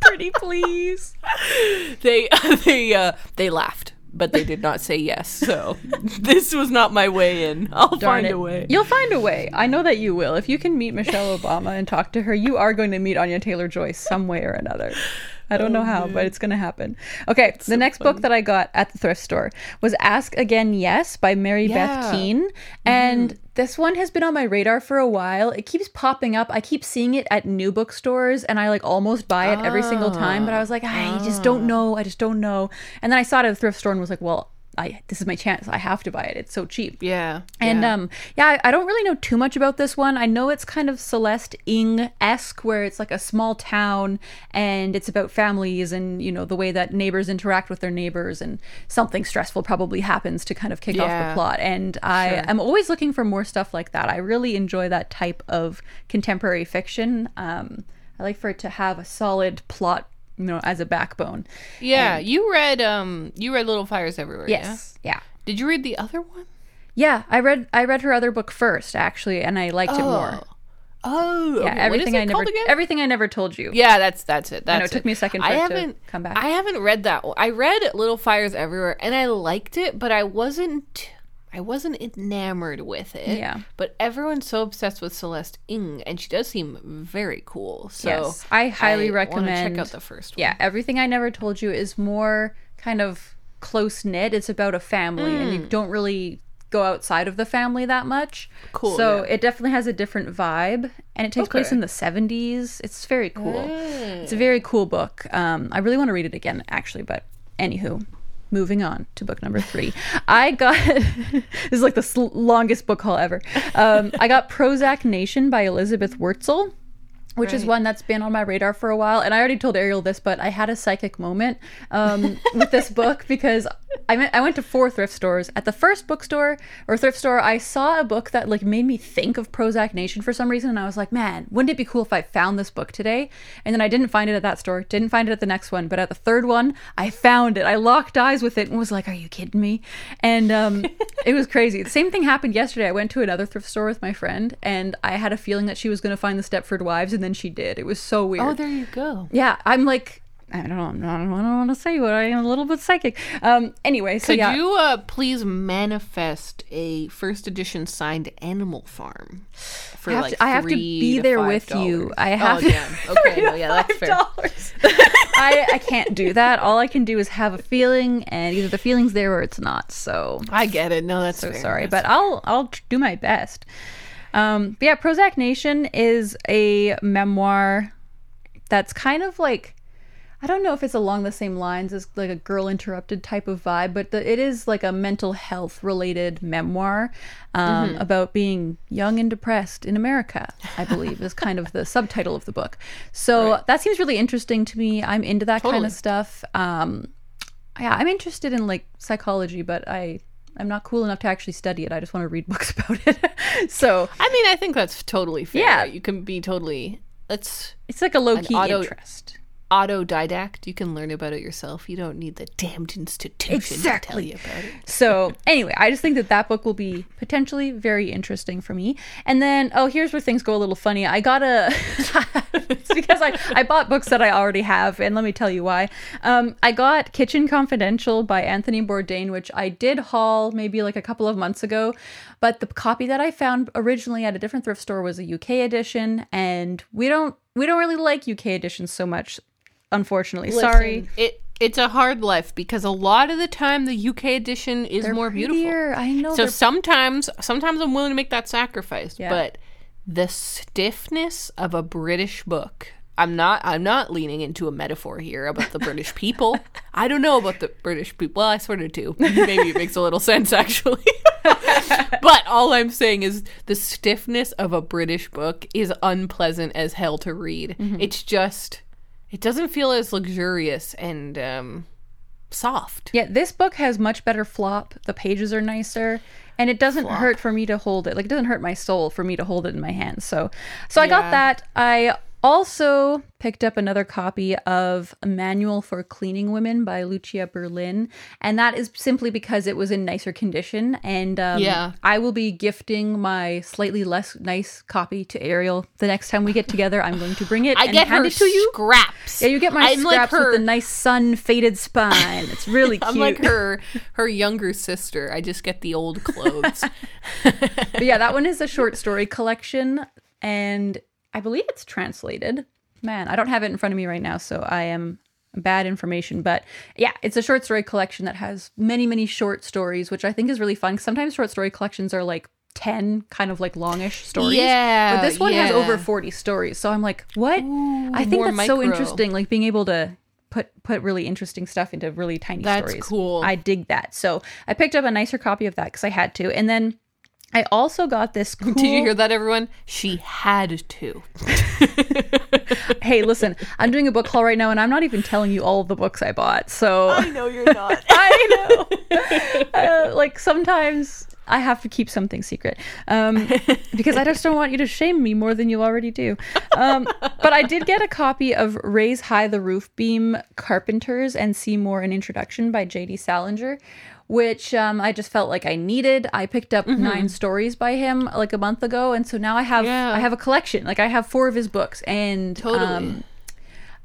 Pretty please. They, uh, they, uh, they laughed. But they did not say yes, so this was not my way in. I'll Darn find it. a way. You'll find a way. I know that you will. If you can meet Michelle Obama and talk to her, you are going to meet Anya Taylor-Joy some way or another. I don't oh, know how, dude. But it's going to happen. Okay, That's the so next funny. book that I got at the thrift store was Ask Again Yes by Mary yeah. Beth Keene. And mm. this one has been on my radar for a while. It keeps popping up. I keep seeing it at new bookstores and I like almost buy it ah. every single time. But I was like, I ah. just don't know. I just don't know. And then I saw it at the thrift store and was like, well, I, this is my chance. I have to buy it. It's so cheap. Yeah. And yeah, um, yeah I, I don't really know too much about this one. I know it's kind of Celeste Ng-esque, where it's like a small town and it's about families and, you know, the way that neighbors interact with their neighbors and something stressful probably happens to kind of kick yeah. off the plot. And I sure. am always looking for more stuff like that. I really enjoy that type of contemporary fiction. Um, I like for it to have a solid plot, you know, as a backbone. Yeah, and you read um you read Little Fires Everywhere. Yes. Yeah? yeah. Did you read the other one? Yeah, I read I read her other book first, actually, and I liked oh. it more. Oh, yeah, okay. everything what is it I never again? Everything I Never Told You. Yeah, that's that's it. That's I know it, it took me a second for I it to come back. I haven't read that one. I read Little Fires Everywhere and I liked it, but I wasn't I wasn't enamored with it. Yeah. But everyone's so obsessed with Celeste Ng, and she does seem very cool. So yes, I highly I recommend. Check out the first one. Yeah, Everything I Never Told You is more kind of close-knit. It's about a family, mm. and you don't really go outside of the family that much. Cool. So yeah. it definitely has a different vibe, and it takes okay. place in the seventies. It's very cool. Mm. It's a very cool book. Um, I really want to read it again, actually, but anywho. Moving on to book number three. I got, this is like the sl- longest book haul ever. Um, I got Prozac Nation by Elizabeth Wurtzel, which right. is one that's been on my radar for a while. And I already told Ariel this, but I had a psychic moment um, with this book because I mean, I went to four thrift stores. At the first bookstore or thrift store, I saw a book that like made me think of Prozac Nation for some reason. And I was like, man, wouldn't it be cool if I found this book today? And then I didn't find it at that store, didn't find it at the next one. But at the third one, I found it. I locked eyes with it and was like, are you kidding me? And um, it was crazy. The same thing happened yesterday. I went to another thrift store with my friend and I had a feeling that she was going to find the Stepford Wives. And then she did. It was so weird. Oh, there you go. Yeah, I'm like, I don't know, I don't want to say what I am, a little bit psychic. Um, anyway, so Could yeah. Could you uh, please manifest a first edition signed Animal Farm for I have like to, three I have to be to there with dollars. You. I have oh, yeah. Okay, no, yeah, that's fair. I, I can't do that. All I can do is have a feeling, and either the feeling's there or it's not. So I get it. No, that's so fair. sorry, that's but fair. I'll I'll do my best. Um, but yeah, Prozac Nation is a memoir that's kind of like, I don't know if it's along the same lines as like a Girl Interrupted type of vibe, but the, it is like a mental health related memoir um, mm-hmm. about being young and depressed in America, I believe is kind of the subtitle of the book. So right. that seems really interesting to me. I'm into that totally. kind of stuff. Um, yeah, I'm interested in like psychology, but I... I'm not cool enough to actually study it. I just want to read books about it. So I mean, I think that's totally fair. Yeah. You can be totally, it's, it's like a low-key auto, interest. Autodidact. You can learn about it yourself. You don't need the damned institution exactly. to tell you about it. So anyway, I just think that that book will be potentially very interesting for me. And then, oh, here's where things go a little funny. I got a, it's because I, I bought books that I already have. And let me tell you why. Um, I got Kitchen Confidential by Anthony Bourdain, which I did haul maybe like a couple of months ago. But the copy that I found originally at a different thrift store was a U K edition. And we don't, we don't really like U K editions so much. Unfortunately, Listen, sorry. It it's a hard life because a lot of the time the U K edition is they're more prettier. beautiful. I know. So they're... sometimes sometimes I'm willing to make that sacrifice, yeah. but the stiffness of a British book. I'm not I'm not leaning into a metaphor here about the British people. I don't know about the British people. Well, I sort of do. Maybe it makes a little sense, actually. But all I'm saying is the stiffness of a British book is unpleasant as hell to read. Mm-hmm. It's just, it doesn't feel as luxurious and um, soft. Yeah, this book has much better flop. The pages are nicer. And it doesn't flop. hurt for me to hold it. Like, it doesn't hurt my soul for me to hold it in my hand. So, so I yeah. got that. I... Also picked up another copy of A Manual for Cleaning Women by Lucia Berlin, and that is simply because it was in nicer condition, and um, yeah. I will be gifting my slightly less nice copy to Ariel the next time we get together. I'm going to bring it I and get hand her it to you. Scraps. Yeah, you get my I'm scraps like with a nice sun faded spine. It's really cute. I'm like her, her younger sister. I just get the old clothes. But yeah, that one is a short story collection, and I believe it's translated. Man, I don't have it in front of me right now, so I am bad information. But yeah, it's a short story collection that has many, many short stories, which I think is really fun. Sometimes short story collections are like ten kind of like longish stories. Yeah. But this one yeah. has over forty stories. So I'm like, what? Ooh, I think that's micro. so interesting, like being able to put put really interesting stuff into really tiny that's stories. That's cool. I dig that. So I picked up a nicer copy of that because I had to. And then I also got this cool... Did you hear that, everyone? She had to. Hey, listen, I'm doing a book haul right now, and I'm not even telling you all of the books I bought, so... I know you're not. I know. Uh, like, sometimes I have to keep something secret, um, because I just don't want you to shame me more than you already do. Um, but I did get a copy of Raise High the Roof Beam, Carpenters and Seymour, an Introduction by J D. Salinger, which um, I just felt like I needed. I picked up mm-hmm. nine stories by him like a month ago, and so now I have yeah. I have a collection. Like I have four of his books, and totally. um,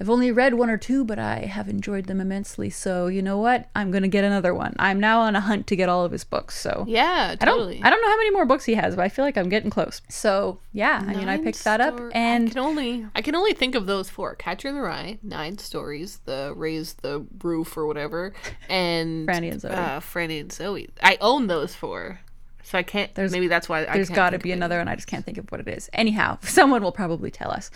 I've only read one or two, but I have enjoyed them immensely. So you know what? I'm gonna get another one. I'm now on a hunt to get all of his books. So yeah, totally. I don't, I don't know how many more books he has, but I feel like I'm getting close. So yeah, nine I mean, I picked stor- that up, and I can only I can only think of those four: Catcher in the Rye, nine stories, the Raise the Roof or whatever, and Franny and Zoe. Uh, Franny and Zoe. I own those four. So I can't, there's, maybe that's why I There's got to be another one. I just can't think of what it is. Anyhow, someone will probably tell us.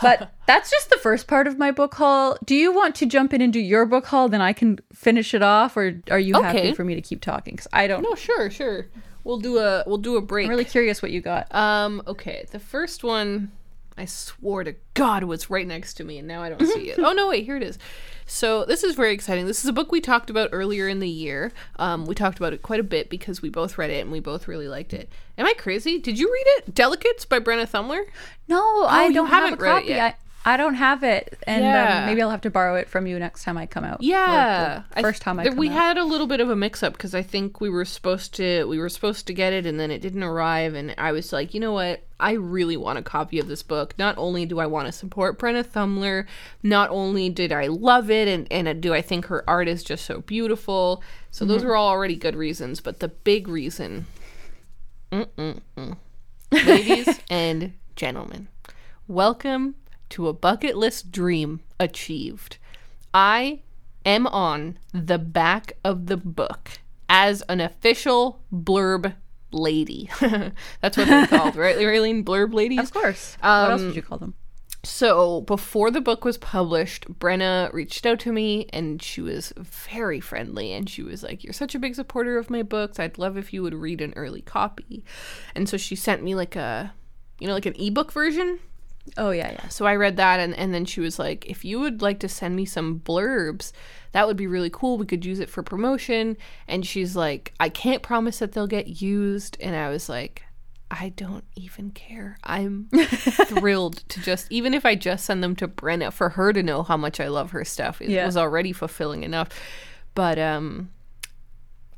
But that's just the first part of my book haul. Do you want to jump in and do your book haul? Then I can finish it off, or are you okay. happy for me to keep talking? Because I don't know. No, sure, sure. We'll do a, we'll do a break. I'm really curious what you got. Um, okay. The first one, I swore to God, was right next to me, and now I don't see it. Oh, no, wait, here it is. So this is very exciting. This is a book we talked about earlier in the year. Um, we talked about it quite a bit because we both read it and we both really liked it. Am I crazy? Did you read it? Delicates by Brenna Thumler? No, oh, I don't have a copy. I, I don't have it. And yeah. um, maybe I'll have to borrow it from you next time I come out. Yeah. Or, or first time I, I th- come we out. We had a little bit of a mix up because I think we were supposed to we were supposed to get it and then it didn't arrive. And I was like, you know what? I really want a copy of this book. Not only do I want to support Brenna Thumler, not only did I love it, and, and do I think her art is just so beautiful. So mm-hmm. those were all already good reasons. But the big reason, mm-mm-mm. ladies and gentlemen, welcome to a bucket list dream achieved. I am on the back of the book as an official blurb lady. That's what they're called, right, Raylene? Blurb ladies? Of course. Um, what else would you call them? So before the book was published, Brenna reached out to me and she was very friendly and she was like, you're such a big supporter of my books. I'd love if you would read an early copy. And so she sent me like a, you know, like an ebook version. Oh, yeah, yeah. So I read that, and, and then she was like, if you would like to send me some blurbs, that would be really cool. We could use it for promotion. And she's like, I can't promise that they'll get used. And I was like, I don't even care. I'm thrilled to just, even if I just send them to Brenna, for her to know how much I love her stuff. It yeah. was already fulfilling enough. But, um,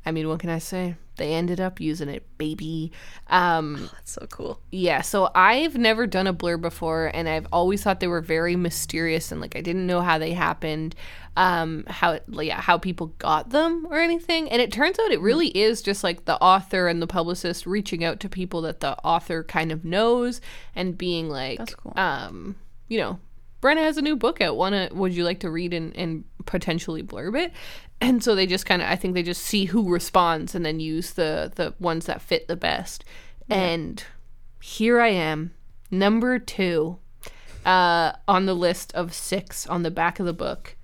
I mean, what can I say? They ended up using it, baby. Um, oh, that's so cool. Yeah, so I've never done a blurb before, and I've always thought they were very mysterious, and like I didn't know how they happened, um, how it, yeah, how people got them or anything. And it turns out it really mm. is just like the author and the publicist reaching out to people that the author kind of knows and being like, that's cool. um, you know, Brenna has a new book out. Wanna, would you like to read and, and potentially blurb it? And so they just kind of, I think they just see who responds and then use the, the ones that fit the best. Yeah. And here I am Number two uh, on the list of six on the back of the book.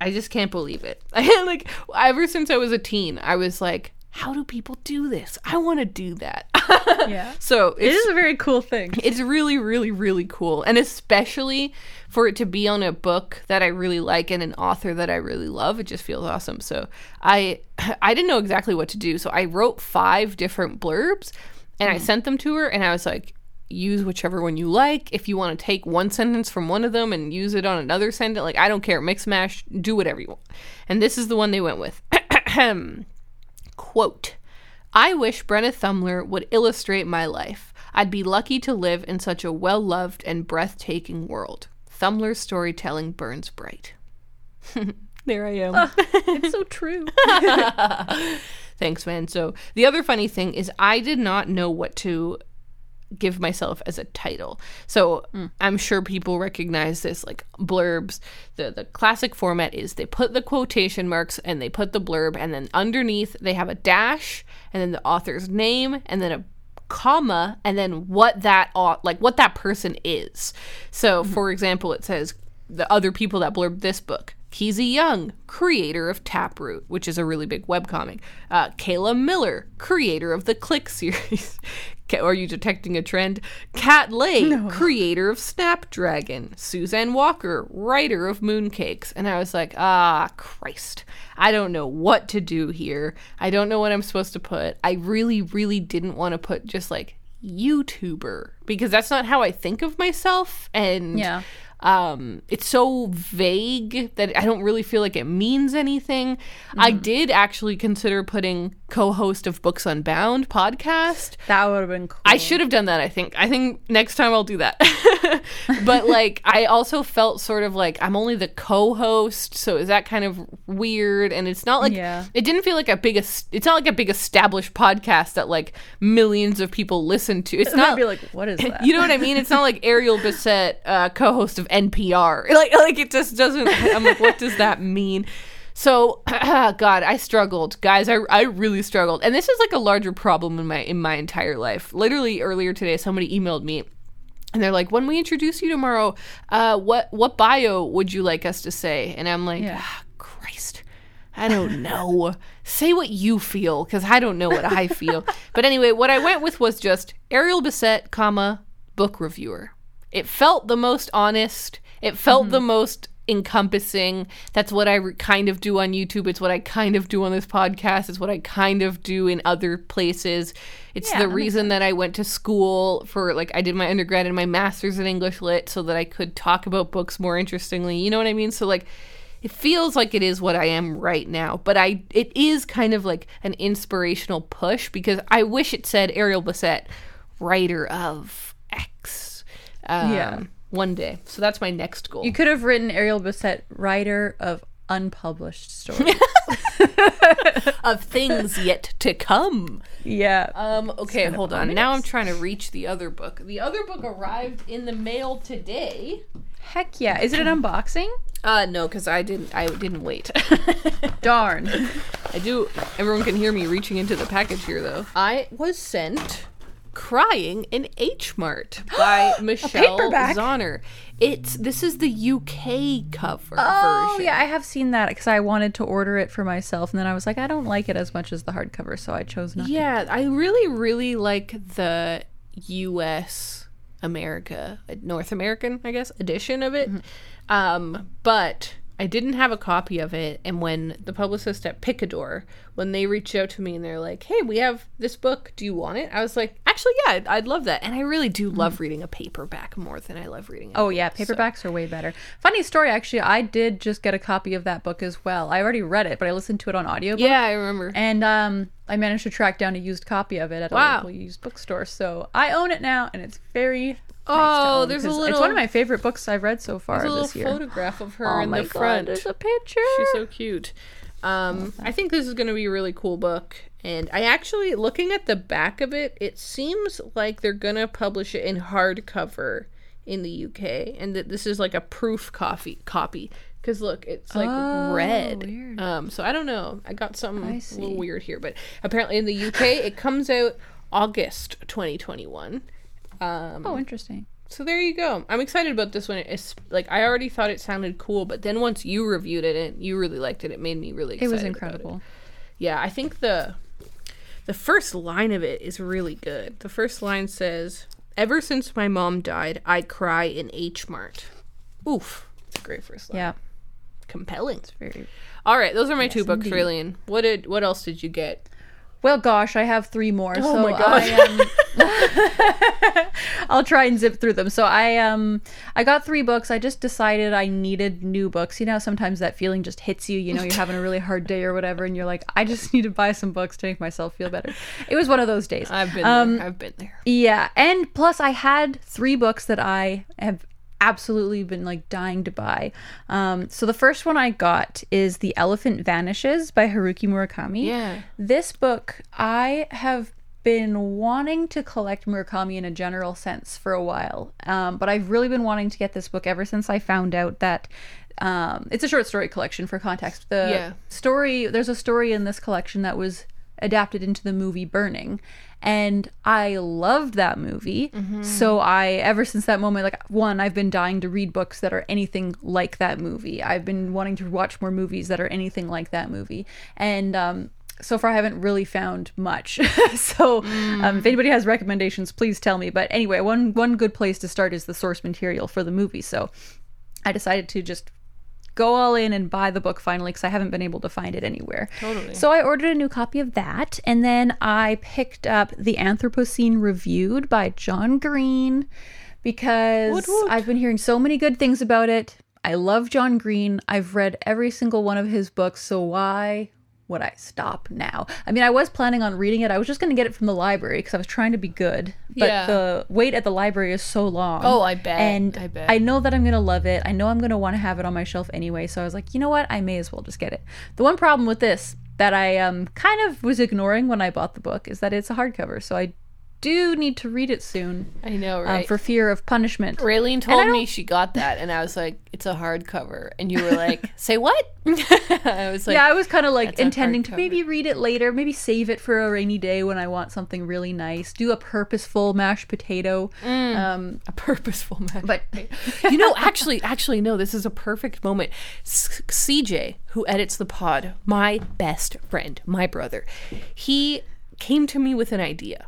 I just can't believe it. I, like, ever since I was a teen, I was like, how do people do this? I want to do that. Yeah. So it's, it is a very cool thing. It's really, really, really cool. And especially for it to be on a book that I really like and an author that I really love, it just feels awesome. So I, I didn't know exactly what to do. So I wrote five different blurbs and mm. I sent them to her and I was like, use whichever one you like. If you want to take one sentence from one of them and use it on another sentence, like, I don't care. Mix, mash, do whatever you want. And this is the one they went with. Quote, I wish Brenna Thumler would illustrate my life. I'd be lucky to live in such a well-loved and breathtaking world. Thumler's storytelling burns bright. There I am. Uh, it's so true. Thanks, man. So the other funny thing is I did not know what to give myself as a title. So mm. I'm sure people recognize this, like blurbs. The the classic format is they put the quotation marks and they put the blurb, and then underneath they have a dash and then the author's name and then a comma and then what that like what that person is. So mm-hmm. for example, it says the other people that blurbed this book. Keezy Young, creator of Taproot, which is a really big webcomic. Uh, Kayla Miller, creator of the Click series. Are you detecting a trend? Kat Lake, no. creator of Snapdragon. Suzanne Walker, writer of Mooncakes. And I was like, ah, Christ. I don't know what to do here. I don't know what I'm supposed to put. I really, really didn't want to put just like YouTuber because that's not how I think of myself. And yeah. Um, it's so vague that I don't really feel like it means anything. Mm. I did actually consider putting co-host of Books Unbound podcast. That would have been cool. I should have done that, I think. I think next time I'll do that. But, like, I also felt sort of like I'm only the co-host, so is that kind of weird? And it's not like, yeah. it didn't feel like a big, es- it's not like a big established podcast that, like, millions of people listen to. It's it not, might be like, what is that? You know what I mean? It's not like Ariel Bissett, uh, co-host of N P R. Like, like it just doesn't, I'm like, what does that mean? So, uh, God, I struggled. Guys, I, I really struggled. And this is like a larger problem in my in my entire life. Literally earlier today, somebody emailed me. And they're like, when we introduce you tomorrow, uh, what, what bio would you like us to say? And I'm like, yeah. oh, Christ, I don't know. Say what you feel, because I don't know what I feel. But anyway, what I went with was just Ariel Bissett, comma, book reviewer. It felt the most honest. It felt mm-hmm. the most encompassing. That's what I re- kind of do on YouTube. It's what I kind of do on this podcast. It's what I kind of do in other places. It's yeah, the reason that I went to school for, like, I did my undergrad and my master's in English Lit so that I could talk about books more interestingly. You know what I mean? So, like, it feels like it is what I am right now, but I it is kind of like an inspirational push because I wish it said Ariel Bissett, writer of X. Um, yeah. One day. So that's my next goal. You could have written Ariel Bissett, writer of unpublished stories. Of things yet to come. Yeah. Um. Okay, hold on. Now I'm trying to reach the other book. The other book arrived in the mail today. Heck yeah. Is it an unboxing? Uh, no, because I didn't, I didn't wait. Darn. I do. Everyone can hear me reaching into the package here, though. I was sent... Crying in H-Mart by Michelle Zauner. It's this is the U K cover oh, version. Oh yeah, I have seen that because I wanted to order it for myself, and then I was like, I don't like it as much as the hardcover, so I chose not. Yeah, to. I really, really like the U S America, North American, I guess, edition of it. Mm-hmm. Um, but I didn't have a copy of it, and when the publicist at Picador, when they reached out to me and they're like, hey, we have this book, do you want it? I was like, actually, yeah, I'd, I'd love that. And I really do love reading a paperback more than I love reading a book. Oh, yeah, paperbacks so. are way better. Funny story, actually, I did just get a copy of that book as well. I already read it, but I listened to it on audiobook. Yeah, I remember. And um, I managed to track down a used copy of it at wow. a local used bookstore, so I own it now, and it's very... Oh, nice there's a little... It's one of my favorite books I've read so far this year. There's a little photograph of her oh in the God, front. There's a picture. She's so cute. Um, I, I think this is going to be a really cool book. And I actually, looking at the back of it, it seems like they're going to publish it in hardcover in the U K. And that this is like a proof coffee, copy. Because look, it's like oh, red. Weird. Um, so I don't know. I got something I a little weird here. But apparently in the U K, it comes out August twenty twenty-one. Um, oh, interesting. So there you go. I'm excited about this one. It's like, I already thought it sounded cool, but then once you reviewed it and you really liked it, it made me really excited. It was incredible. About it. Yeah, I think the the first line of it is really good. The first line says, "Ever since my mom died, I cry in H Mart." Oof. It's a great first line. Yeah. Compelling. It's very... All right, those are my yes, two books, indeed. Raylene. What did what else did you get? Well, gosh, I have three more. Oh, so my gosh. I, um, I'll try and zip through them. So I um, I got three books. I just decided I needed new books. You know, sometimes that feeling just hits you. You know, you're having a really hard day or whatever, and you're like, I just need to buy some books to make myself feel better. It was one of those days. I've been um, there. I've been there. Yeah. And plus, I had three books that I have absolutely been like dying to buy. Um, so the first one I got is The Elephant Vanishes by Haruki Murakami. Yeah. This book, I have been wanting to collect Murakami in a general sense for a while, um, but I've really been wanting to get this book ever since I found out that um, it's a short story collection. For context, the yeah. story, there's a story in this collection that was adapted into the movie Burning, and I loved that movie. Mm-hmm. So I, ever since that moment, like, one, I've been dying to read books that are anything like that movie. I've been wanting to watch more movies that are anything like that movie. And um, so far I haven't really found much. so mm. um, if anybody has recommendations, please tell me. But anyway, one one good place to start is the source material for the movie. So I decided to just go all in and buy the book finally, because I haven't been able to find it anywhere. Totally. So I ordered a new copy of that, and then I picked up The Anthropocene Reviewed by John Green, because woot woot. I've been hearing so many good things about it. I love John Green. I've read every single one of his books, so why would I stop now? I mean, I was planning on reading it. I was just going to get it from the library because I was trying to be good. But yeah. the wait at the library is so long. Oh, I bet. And I bet. I know that I'm going to love it. I know I'm going to want to have it on my shelf anyway. So I was like, you know what? I may as well just get it. The one problem with this that I um, kind of was ignoring when I bought the book is that it's a hardcover. So I do need to read it soon. I know, right? Um, for fear of punishment. Raylene told me she got that, and I was like, it's a hardcover. And you were like, say what? I was like, yeah, I was kind of like intending to maybe read it later, maybe save it for a rainy day when I want something really nice. Do a purposeful mashed potato. Mm, um, a purposeful mashed but, potato. You know, actually, actually, no, this is a perfect moment. S- CJ, who edits the pod, my best friend, my brother, he came to me with an idea.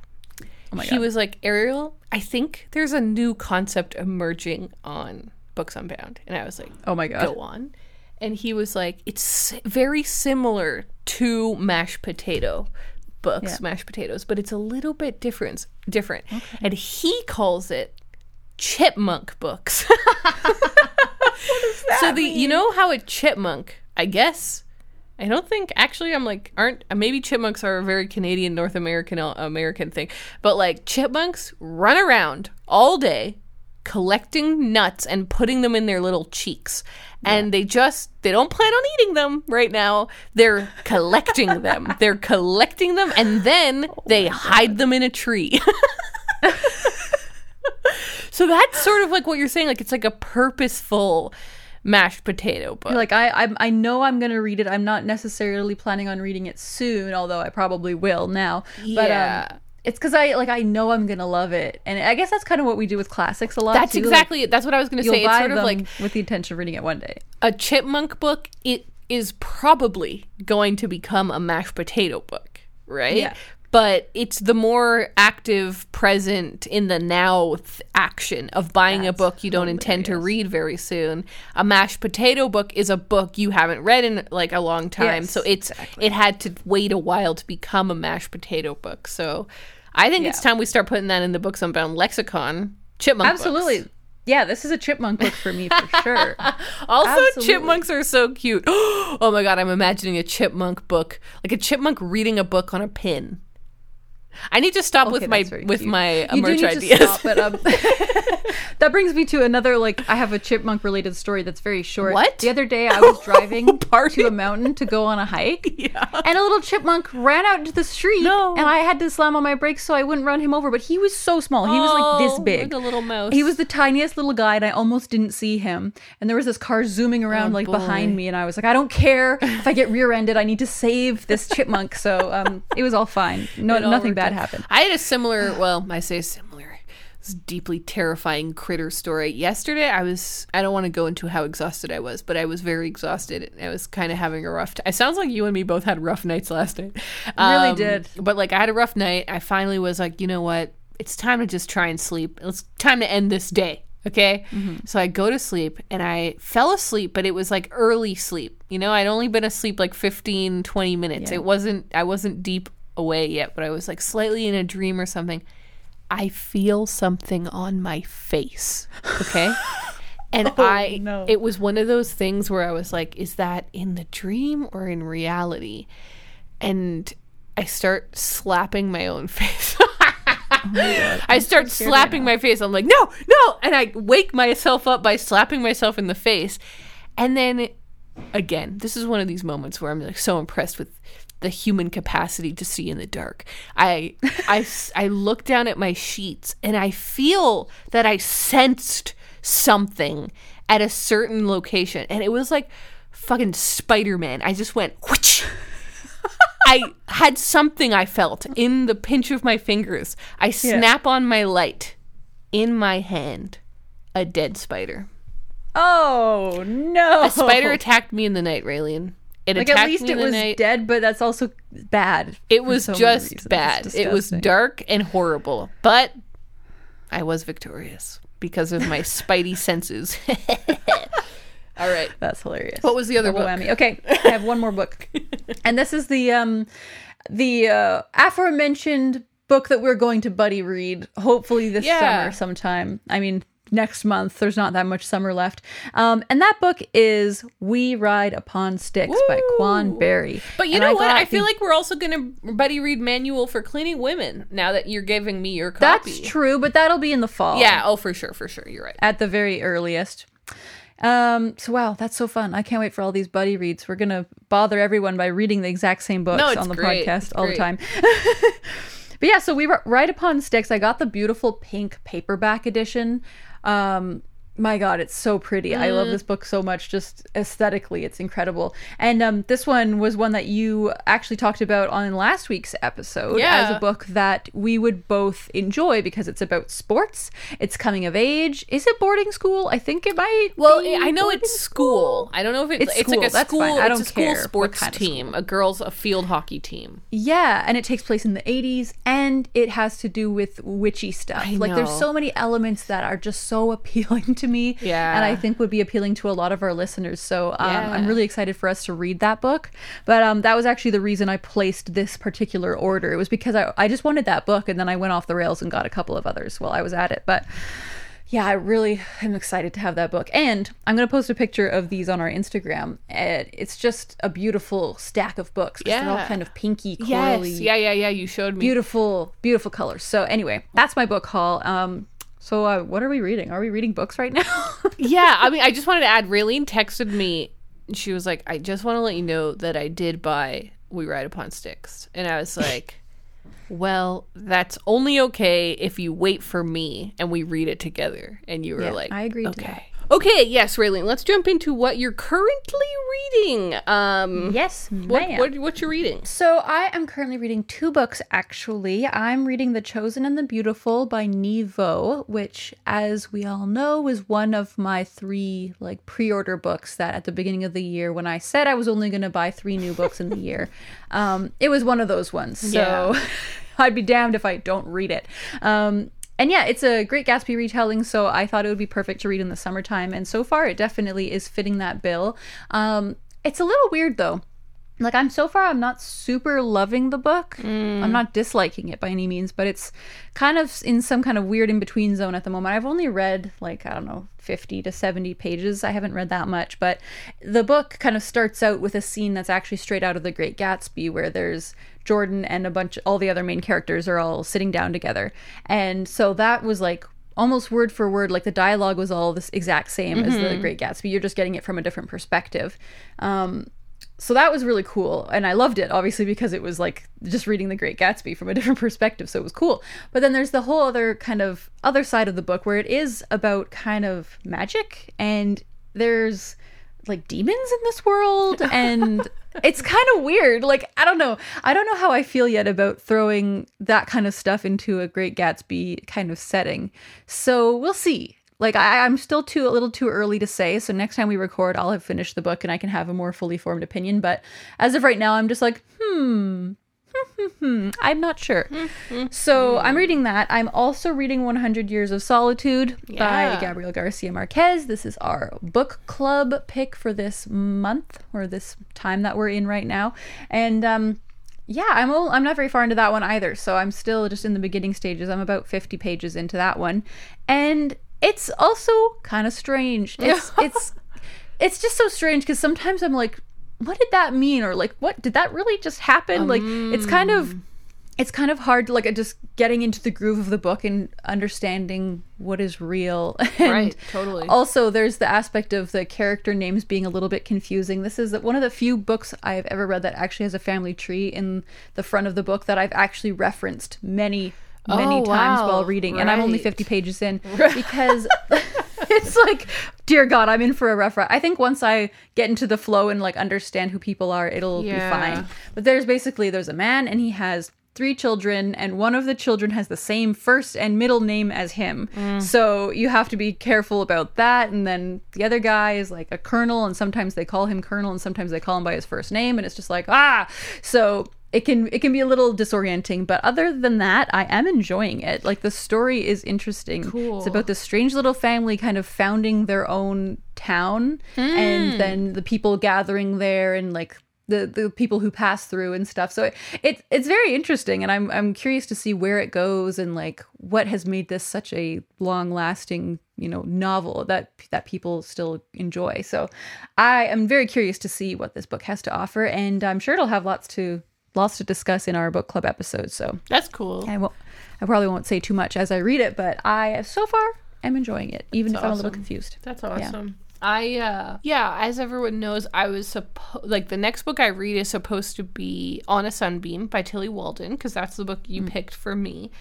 Oh my God. He was like, Ariel, I think there's a new concept emerging on Books Unbound. And I was like, oh my God, go on. And he was like, it's very similar to mashed potato books, yeah. mashed potatoes, but it's a little bit different. different. Okay. And he calls it chipmunk books. What does that so the mean? You know how a chipmunk, I guess... I don't think, actually, I'm like, aren't, maybe chipmunks are a very Canadian, North American American thing, but like chipmunks run around all day collecting nuts and putting them in their little cheeks. Yeah. And they just, they don't plan on eating them right now. They're collecting them. They're collecting them and then oh they hide God. them in a tree. So that's sort of like what you're saying. Like, it's like a purposeful mashed potato book. Like, I, I I know I'm gonna read it. I'm not necessarily planning on reading it soon, although I probably will now. Yeah. But um, it's because I like I know I'm gonna love it, and I guess that's kind of what we do with classics a lot. That's too. exactly like, that's what I was gonna say. It's sort of like with the intention of reading it one day. A chipmunk book, it is probably going to become a mashed potato book, right? Yeah. But it's the more active, present, in the now th- action of buying That's a book you don't hilarious. intend to read very soon. A mashed potato book is a book you haven't read in like a long time. Yes, so it's exactly. it had to wait a while to become a mashed potato book. So I think yeah. it's time we start putting that in the Books Unbound lexicon. Chipmunk Absolutely. books. Yeah, this is a chipmunk book for me for sure. Also, Absolutely. chipmunks are so cute. Oh my God, I'm imagining a chipmunk book. Like a chipmunk reading a book on a pin. I need to stop okay, with my with cute. my uh, merch ideas. Stop, but, um, that brings me to another, like, I have a chipmunk related story that's very short. What? The other day I was driving to a mountain to go on a hike, yeah. and a little chipmunk ran out into the street, no. and I had to slam on my brakes so I wouldn't run him over. But he was so small; he was like this big, like a little mouse. He was the tiniest little guy, and I almost didn't see him. And there was this car zooming around oh, like boy. behind me, and I was like, I don't care if I get rear-ended. I need to save this chipmunk. So um, it was all fine. No, nothing bad. That happened. I had a similar, well, I say similar. this deeply terrifying critter story. Yesterday, I was, I don't want to go into how exhausted I was, but I was very exhausted. I was kind of having a rough time. It sounds like you and me both had rough nights last night. Um, really did. But like I had a rough night. I finally was like, you know what? It's time to just try and sleep. It's time to end this day. Okay. Mm-hmm. So I go to sleep and I fell asleep, but it was like early sleep. You know, I'd only been asleep like fifteen, twenty minutes. Yeah. It wasn't, I wasn't deep away yet, but I was like slightly in a dream or something. I feel something on my face. Okay. And oh, I, no. It was one of those things where I was like, is that in the dream or in reality? And I start slapping my own face. Oh my God, I start so slapping my face. I'm like, no, no. And I wake myself up by slapping myself in the face. And then, again, this is one of these moments where I'm like so impressed with the human capacity to see in the dark. I, I, I look down at my sheets and I feel that I sensed something at a certain location. And it was like fucking Spider-Man. I just went, whoosh. I had something I felt in the pinch of my fingers. I snap yeah. on my light. In my hand, a dead spider. Oh, no. A spider attacked me in the night, Raelynn. It like, attacked me in the night. At least it was night. dead, but that's also bad. It was so just bad. It was dark and horrible. But I was victorious because of my spidey senses. All right. That's hilarious. What was the other book? Whammy. Okay. I have one more book. And this is the um, the uh, aforementioned book that we're going to buddy read, hopefully this yeah. summer sometime. I mean, next month. There's not that much summer left. Um, and that book is We Ride Upon Sticks Woo! by Quan Berry. But you and know I what? I feel the... like we're also going to buddy read Manual for Cleaning Women now that you're giving me your copy. That's true, but that'll be in the fall. Yeah. Oh, for sure. For sure. You're right. At the very earliest. Um, so wow, that's so fun. I can't wait for all these buddy reads. We're going to bother everyone by reading the exact same books no, on the great. podcast it's all great. the time. But yeah, so we were right upon Sticks. I got the beautiful pink paperback edition. Um, my God, it's so pretty. Mm. I love this book so much. Just aesthetically, it's incredible. And um, this one was one that you actually talked about on last week's episode yeah. as a book that we would both enjoy because it's about sports. It's coming of age. Is it boarding school? I think it might. Well, be I know it's school. school. I don't know if it's, it's, it's like a That's school. Fine. I don't it's a care. School sports team, school. a girls, a field hockey team. Yeah, and it takes place in the eighties, and it has to do with witchy stuff. I like know. There's so many elements that are just so appealing to me yeah. and I think would be appealing to a lot of our listeners, so um, yeah. I'm really excited for us to read that book. But um, that was actually the reason I placed this particular order. It was because I, I just wanted that book, and then I went off the rails and got a couple of others while I was at it. But yeah, I really am excited to have that book. And I'm going to post a picture of these on our Instagram. It's just a beautiful stack of books. Yeah. They're all kind of pinky, corally. Yes. Yeah, yeah, yeah. You showed me. Beautiful, beautiful colors. So anyway, that's my book haul. Um, So uh, what are we reading? Are we reading books right now? Yeah, I mean, I just wanted to add, Raelynn texted me. She was like, I just want to let you know that I did buy We Ride Upon Sticks. And I was like, well, that's only okay if you wait for me and we read it together. And you were yeah, like, I agreed okay. to that. Okay, yes, Raelynn, let's jump into what you're currently reading. Um, yes, ma'am. What, what, what you're reading? So I am currently reading two books, actually. I'm reading The Chosen and the Beautiful by Nevo, which, as we all know, was one of my three like pre-order books that at the beginning of the year, when I said I was only going to buy three new books in the year, um, it was one of those ones. So yeah. I'd be damned if I don't read it. Um And yeah, it's a Great Gatsby retelling, so I thought it would be perfect to read in the summertime. And so far, it definitely is fitting that bill. Um, it's a little weird, though. Like, I'm so far, I'm not super loving the book. Mm. I'm not disliking it by any means, but it's kind of in some kind of weird in-between zone at the moment. I've only read, like, I don't know, fifty to seventy pages. I haven't read that much, but the book kind of starts out with a scene that's actually straight out of The Great Gatsby, where there's Jordan and a bunch, all the other main characters are all sitting down together. And so that was like almost word for word, like the dialogue was all this exact same mm-hmm. as The Great Gatsby. You're just getting it from a different perspective. Um, so that was really cool. And I loved it, obviously, because it was like just reading The Great Gatsby from a different perspective. So it was cool. But then there's the whole other kind of other side of the book where it is about kind of magic, and there's like demons in this world, and it's kind of weird. Like, I don't know. I don't know how I feel yet about throwing that kind of stuff into a Great Gatsby kind of setting. So we'll see. Like, I, I'm still too a little too early to say. So next time we record, I'll have finished the book and I can have a more fully formed opinion. But as of right now, I'm just like, hmm, I'm not sure. So I'm reading that. I'm also reading one hundred years of Solitude yeah. by Gabriel Garcia Marquez. This is our book club pick for this month, or this time that we're in right now. And um, yeah, I'm all, I'm not very far into that one either. So I'm still just in the beginning stages. I'm about fifty pages into that one. And it's also kind of strange. It's it's it's just so strange because sometimes I'm like, what did that mean? Or like, what did that really just happen? Um, like, it's kind of it's kind of hard to, like, just getting into the groove of the book and understanding what is real. And right, totally. Also, there's the aspect of the character names being a little bit confusing. This is one of the few books I've ever read that actually has a family tree in the front of the book that I've actually referenced many many oh, times wow. while reading, right. and I'm only fifty pages in, because it's like, dear God, I'm in for a rough ride. I think once I get into the flow and like understand who people are, it'll yeah. be fine. But there's basically there's a man and he has three children, and one of the children has the same first and middle name as him. Mm. So you have to be careful about that. And then the other guy is like a colonel, and sometimes they call him colonel and sometimes they call him by his first name, and it's just like, ah. So It can it can be a little disorienting, but other than that, I am enjoying it. Like, the story is interesting. Cool. It's about this strange little family kind of founding their own town, mm. and then the people gathering there, and like the, the people who pass through and stuff. So it, it it's very interesting, and I'm I'm curious to see where it goes and like what has made this such a long lasting, you know, novel that that people still enjoy. So I am very curious to see what this book has to offer, and I'm sure it'll have lots to. Lots to discuss in our book club episode, so that's cool. I won't, I probably won't say too much as I read it, but I so far am enjoying it, even that's if awesome. I'm a little confused. That's awesome. Yeah. I uh, yeah, as everyone knows, I was supposed like the next book I read is supposed to be On a Sunbeam by Tilly Walden, because that's the book you mm. picked for me,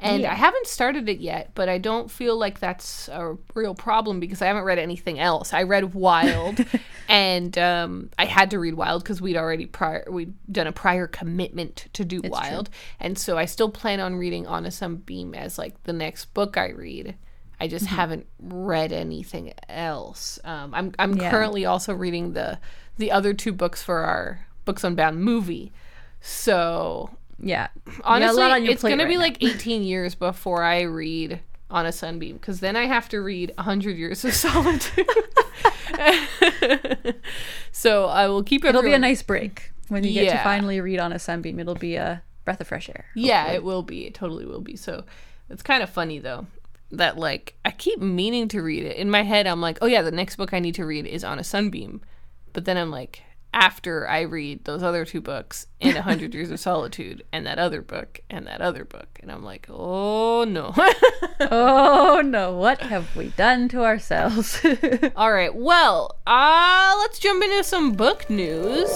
and yeah. I haven't started it yet, but I don't feel like that's a real problem because I haven't read anything else. I read Wild. And um, I had to read Wild because we'd already prior we'd done a prior commitment to do it's Wild, true. And so I still plan on reading On a Sunbeam as like the next book I read. I just mm-hmm. haven't read anything else. Um, I'm I'm yeah. currently also reading the the other two books for our Books Unbound movie. So yeah, honestly, yeah, it's gonna right be now. Like eighteen years before I read On a Sunbeam, because then I have to read one hundred years of Solitude. So I will keep it. It'll everyone... be a nice break when you yeah. get to finally read On a Sunbeam. It'll be a breath of fresh air. Hopefully. Yeah, it will be. It totally will be. So it's kind of funny though that like I keep meaning to read it. In my head, I'm like, oh yeah, the next book I need to read is On a Sunbeam, but then I'm like, after I read those other two books and one hundred years of Solitude and that other book and that other book. And I'm like, oh, no. Oh, no. What have we done to ourselves? All right. Well, uh, let's jump into some book news.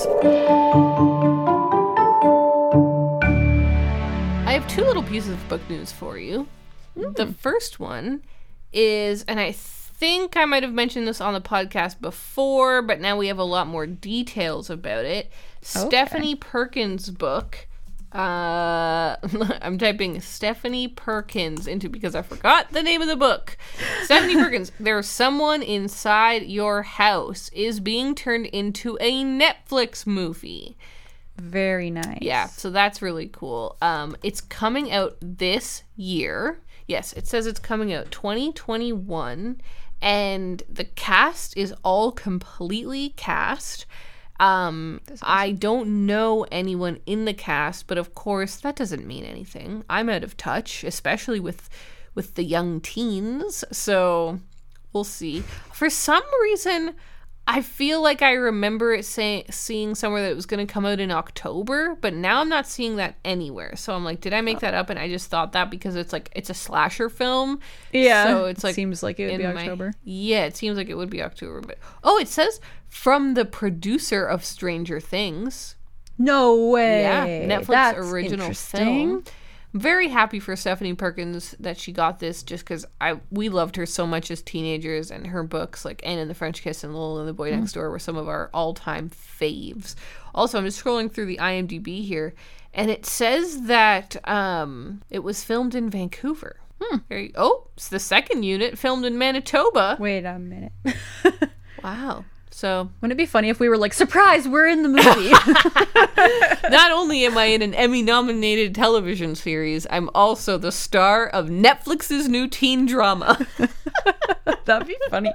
I have two little pieces of book news for you. Mm. The first one is, and I think, I think I might have mentioned this on the podcast before, but now we have a lot more details about it. Okay. Stephanie Perkins' book. Uh, I'm typing Stephanie Perkins into because I forgot the name of the book. Stephanie Perkins, There's Someone Inside Your House, is being turned into a Netflix movie. Very nice. Yeah, so that's really cool. Um, it's coming out this year. Yes, it says it's coming out twenty twenty-one. And the cast is all completely cast. Um, I don't know anyone in the cast, but of course that doesn't mean anything. I'm out of touch, especially with with the young teens. So we'll see. For some reason, I feel like I remember it say, seeing somewhere that it was going to come out in October, but now I'm not seeing that anywhere. So I'm like, did I make that up? And I just thought that because it's like it's a slasher film. Yeah. So it's like seems like it would be October. My, yeah, it seems like it would be October. But oh, it says from the producer of Stranger Things. No way. Yeah, Netflix That's original film. very happy for Stephanie Perkins that she got this, just because I we loved her so much as teenagers, and her books like Anne and the French Kiss and Lil and the Boy mm-hmm. Next Door were some of our all-time faves. Also, I'm just scrolling through the I M D B here, and it says that um, it was filmed in Vancouver. Hmm. There you, oh, it's the second unit filmed in Manitoba. Wait a minute. Wow. So, wouldn't it be funny if we were like, surprise, we're in the movie? Not only am I in an Emmy-nominated television series, I'm also the star of Netflix's new teen drama. That'd be funny.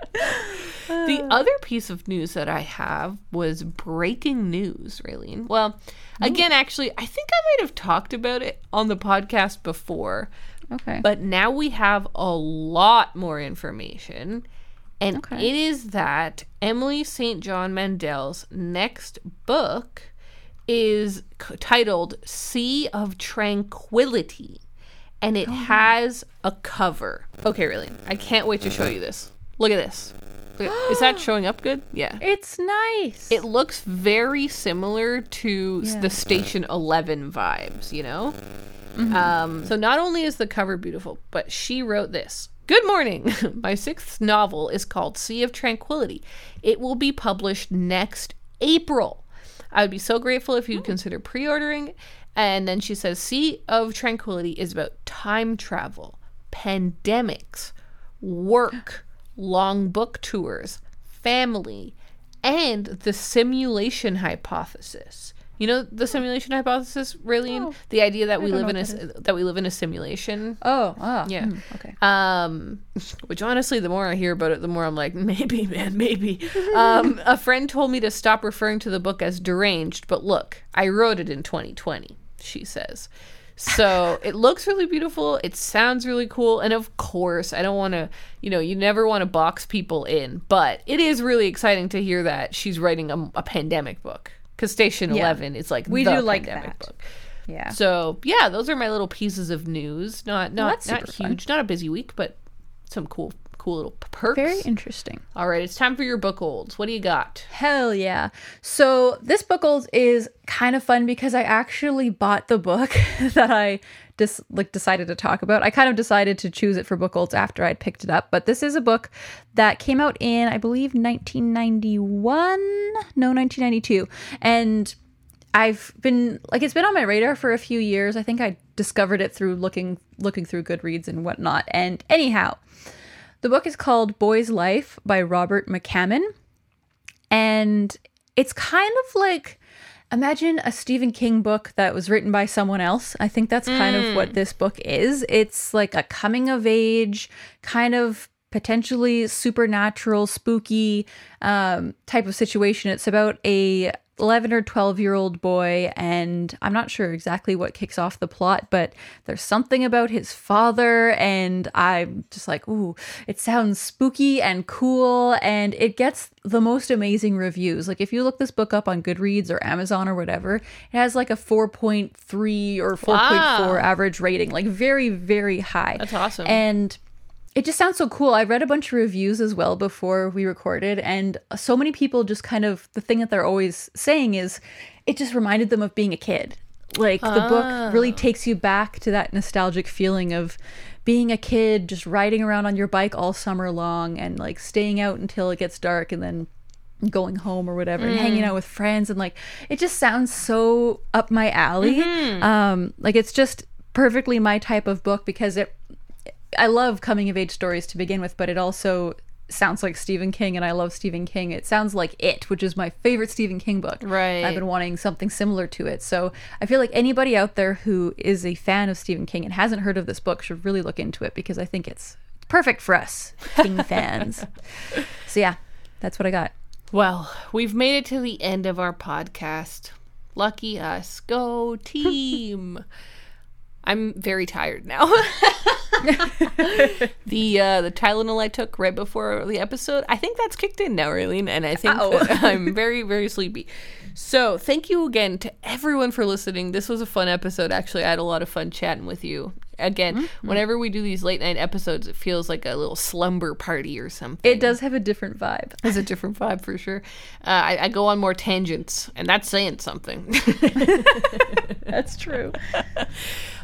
The other piece of news that I have was breaking news, Raylene. Well, again, actually, I think I might have talked about it on the podcast before. Okay. But now we have a lot more information. And okay. It is that Emily Saint John Mandel's next book is c- titled Sea of Tranquility. And it oh. has a cover. Okay, really. I can't wait to show you this. Look at this. Look at, is that showing up good? Yeah. It's nice. It looks very similar to yeah. the Station Eleven vibes, you know? Mm-hmm. Um, so not only is the cover beautiful, but she wrote this. Good morning. My sixth novel is called Sea of Tranquility. It will be published next April. I would be so grateful if you'd consider pre-ordering. And then she says, Sea of Tranquility is about time travel, pandemics, work, long book tours, family, and the simulation hypothesis. You know the simulation hypothesis, Raylene? Oh, the idea that we live in a that, that we live in a simulation. Oh, ah, yeah, mm, okay. Um, which honestly, the more I hear about it, the more I'm like, maybe, man, maybe. um, a friend told me to stop referring to the book as deranged, but look, I wrote it in twenty twenty. She says, so it looks really beautiful. It sounds really cool, and of course, I don't want to, you know, you never want to box people in, but it is really exciting to hear that she's writing a, a pandemic book. Because Station yeah. Eleven is like we the do like pandemic that. Book. Yeah. So yeah, those are my little pieces of news. Not not well, not huge, fun. Not a busy week, but some cool cool little perks. Very interesting. All right, it's time for your book olds. What do you got? Hell yeah! So this book olds is kind of fun because I actually bought the book that I just like decided to talk about. I kind of decided to choose it for book olds after I'd picked it up, but this is a book that came out in, I believe, nineteen ninety-one no nineteen ninety-two, and I've been like, it's been on my radar for a few years. I think I discovered it through looking looking through Goodreads and whatnot. And anyhow, the book is called Boy's Life by Robert McCammon, and it's kind of like, imagine a Stephen King book that was written by someone else. I think that's kind mm. of what this book is. It's like a coming of age, kind of potentially supernatural, spooky um, type of situation. It's about a eleven or twelve year old boy, and I'm not sure exactly what kicks off the plot, but there's something about his father, and I'm just like, ooh, it sounds spooky and cool, and it gets the most amazing reviews. Like if you look this book up on Goodreads or Amazon or whatever, it has like a four point three or four point four wow. average rating, like very, very high. That's awesome. And it just sounds so cool. I read a bunch of reviews as well before we recorded, and so many people just kind of, the thing that they're always saying is it just reminded them of being a kid. Like oh. the book really takes you back to that nostalgic feeling of being a kid, just riding around on your bike all summer long and like staying out until it gets dark and then going home or whatever mm. and hanging out with friends. And like, it just sounds so up my alley. Mm-hmm. Um, like it's just perfectly my type of book because it, I love coming-of-age stories to begin with, but it also sounds like Stephen King, and I love Stephen King. It sounds like It, which is my favorite Stephen King book. Right. I've been wanting something similar to it. So I feel like anybody out there who is a fan of Stephen King and hasn't heard of this book should really look into it, because I think it's perfect for us King fans. So yeah, that's what I got. Well, we've made it to the end of our podcast. Lucky us. Go team. I'm very tired now. the uh, the Tylenol I took right before the episode, I think that's kicked in now, Raylene, and I think that I'm very, very sleepy. So thank you again to everyone for listening. This was a fun episode. Actually, I had a lot of fun chatting with you. Again, mm-hmm. whenever we do these late night episodes, it feels like a little slumber party or something. It does have a different vibe. It's a different vibe for sure. Uh, I, I go on more tangents, and that's saying something. That's true.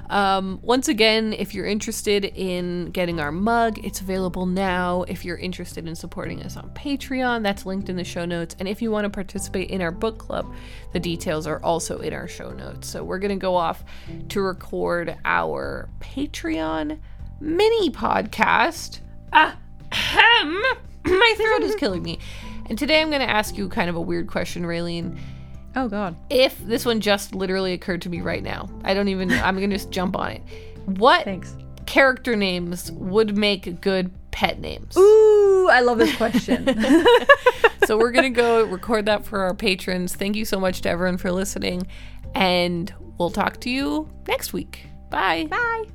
Um, once again, if you're interested in getting our mug, it's available now. If you're interested in supporting us on Patreon, that's linked in the show notes. And if you want to participate in our book club, the details are also in our show notes. So we're going to go off to record our Patreon mini podcast. Ah, ahem. My throat is killing me. And today I'm going to ask you kind of a weird question, Raylene. Oh, God. If this one just literally occurred to me right now. I don't even know. I'm going to just jump on it. What Thanks. Character names would make good pet names? Ooh, I love this question. So we're going to go record that for our patrons. Thank you so much to everyone for listening. And we'll talk to you next week. Bye. Bye.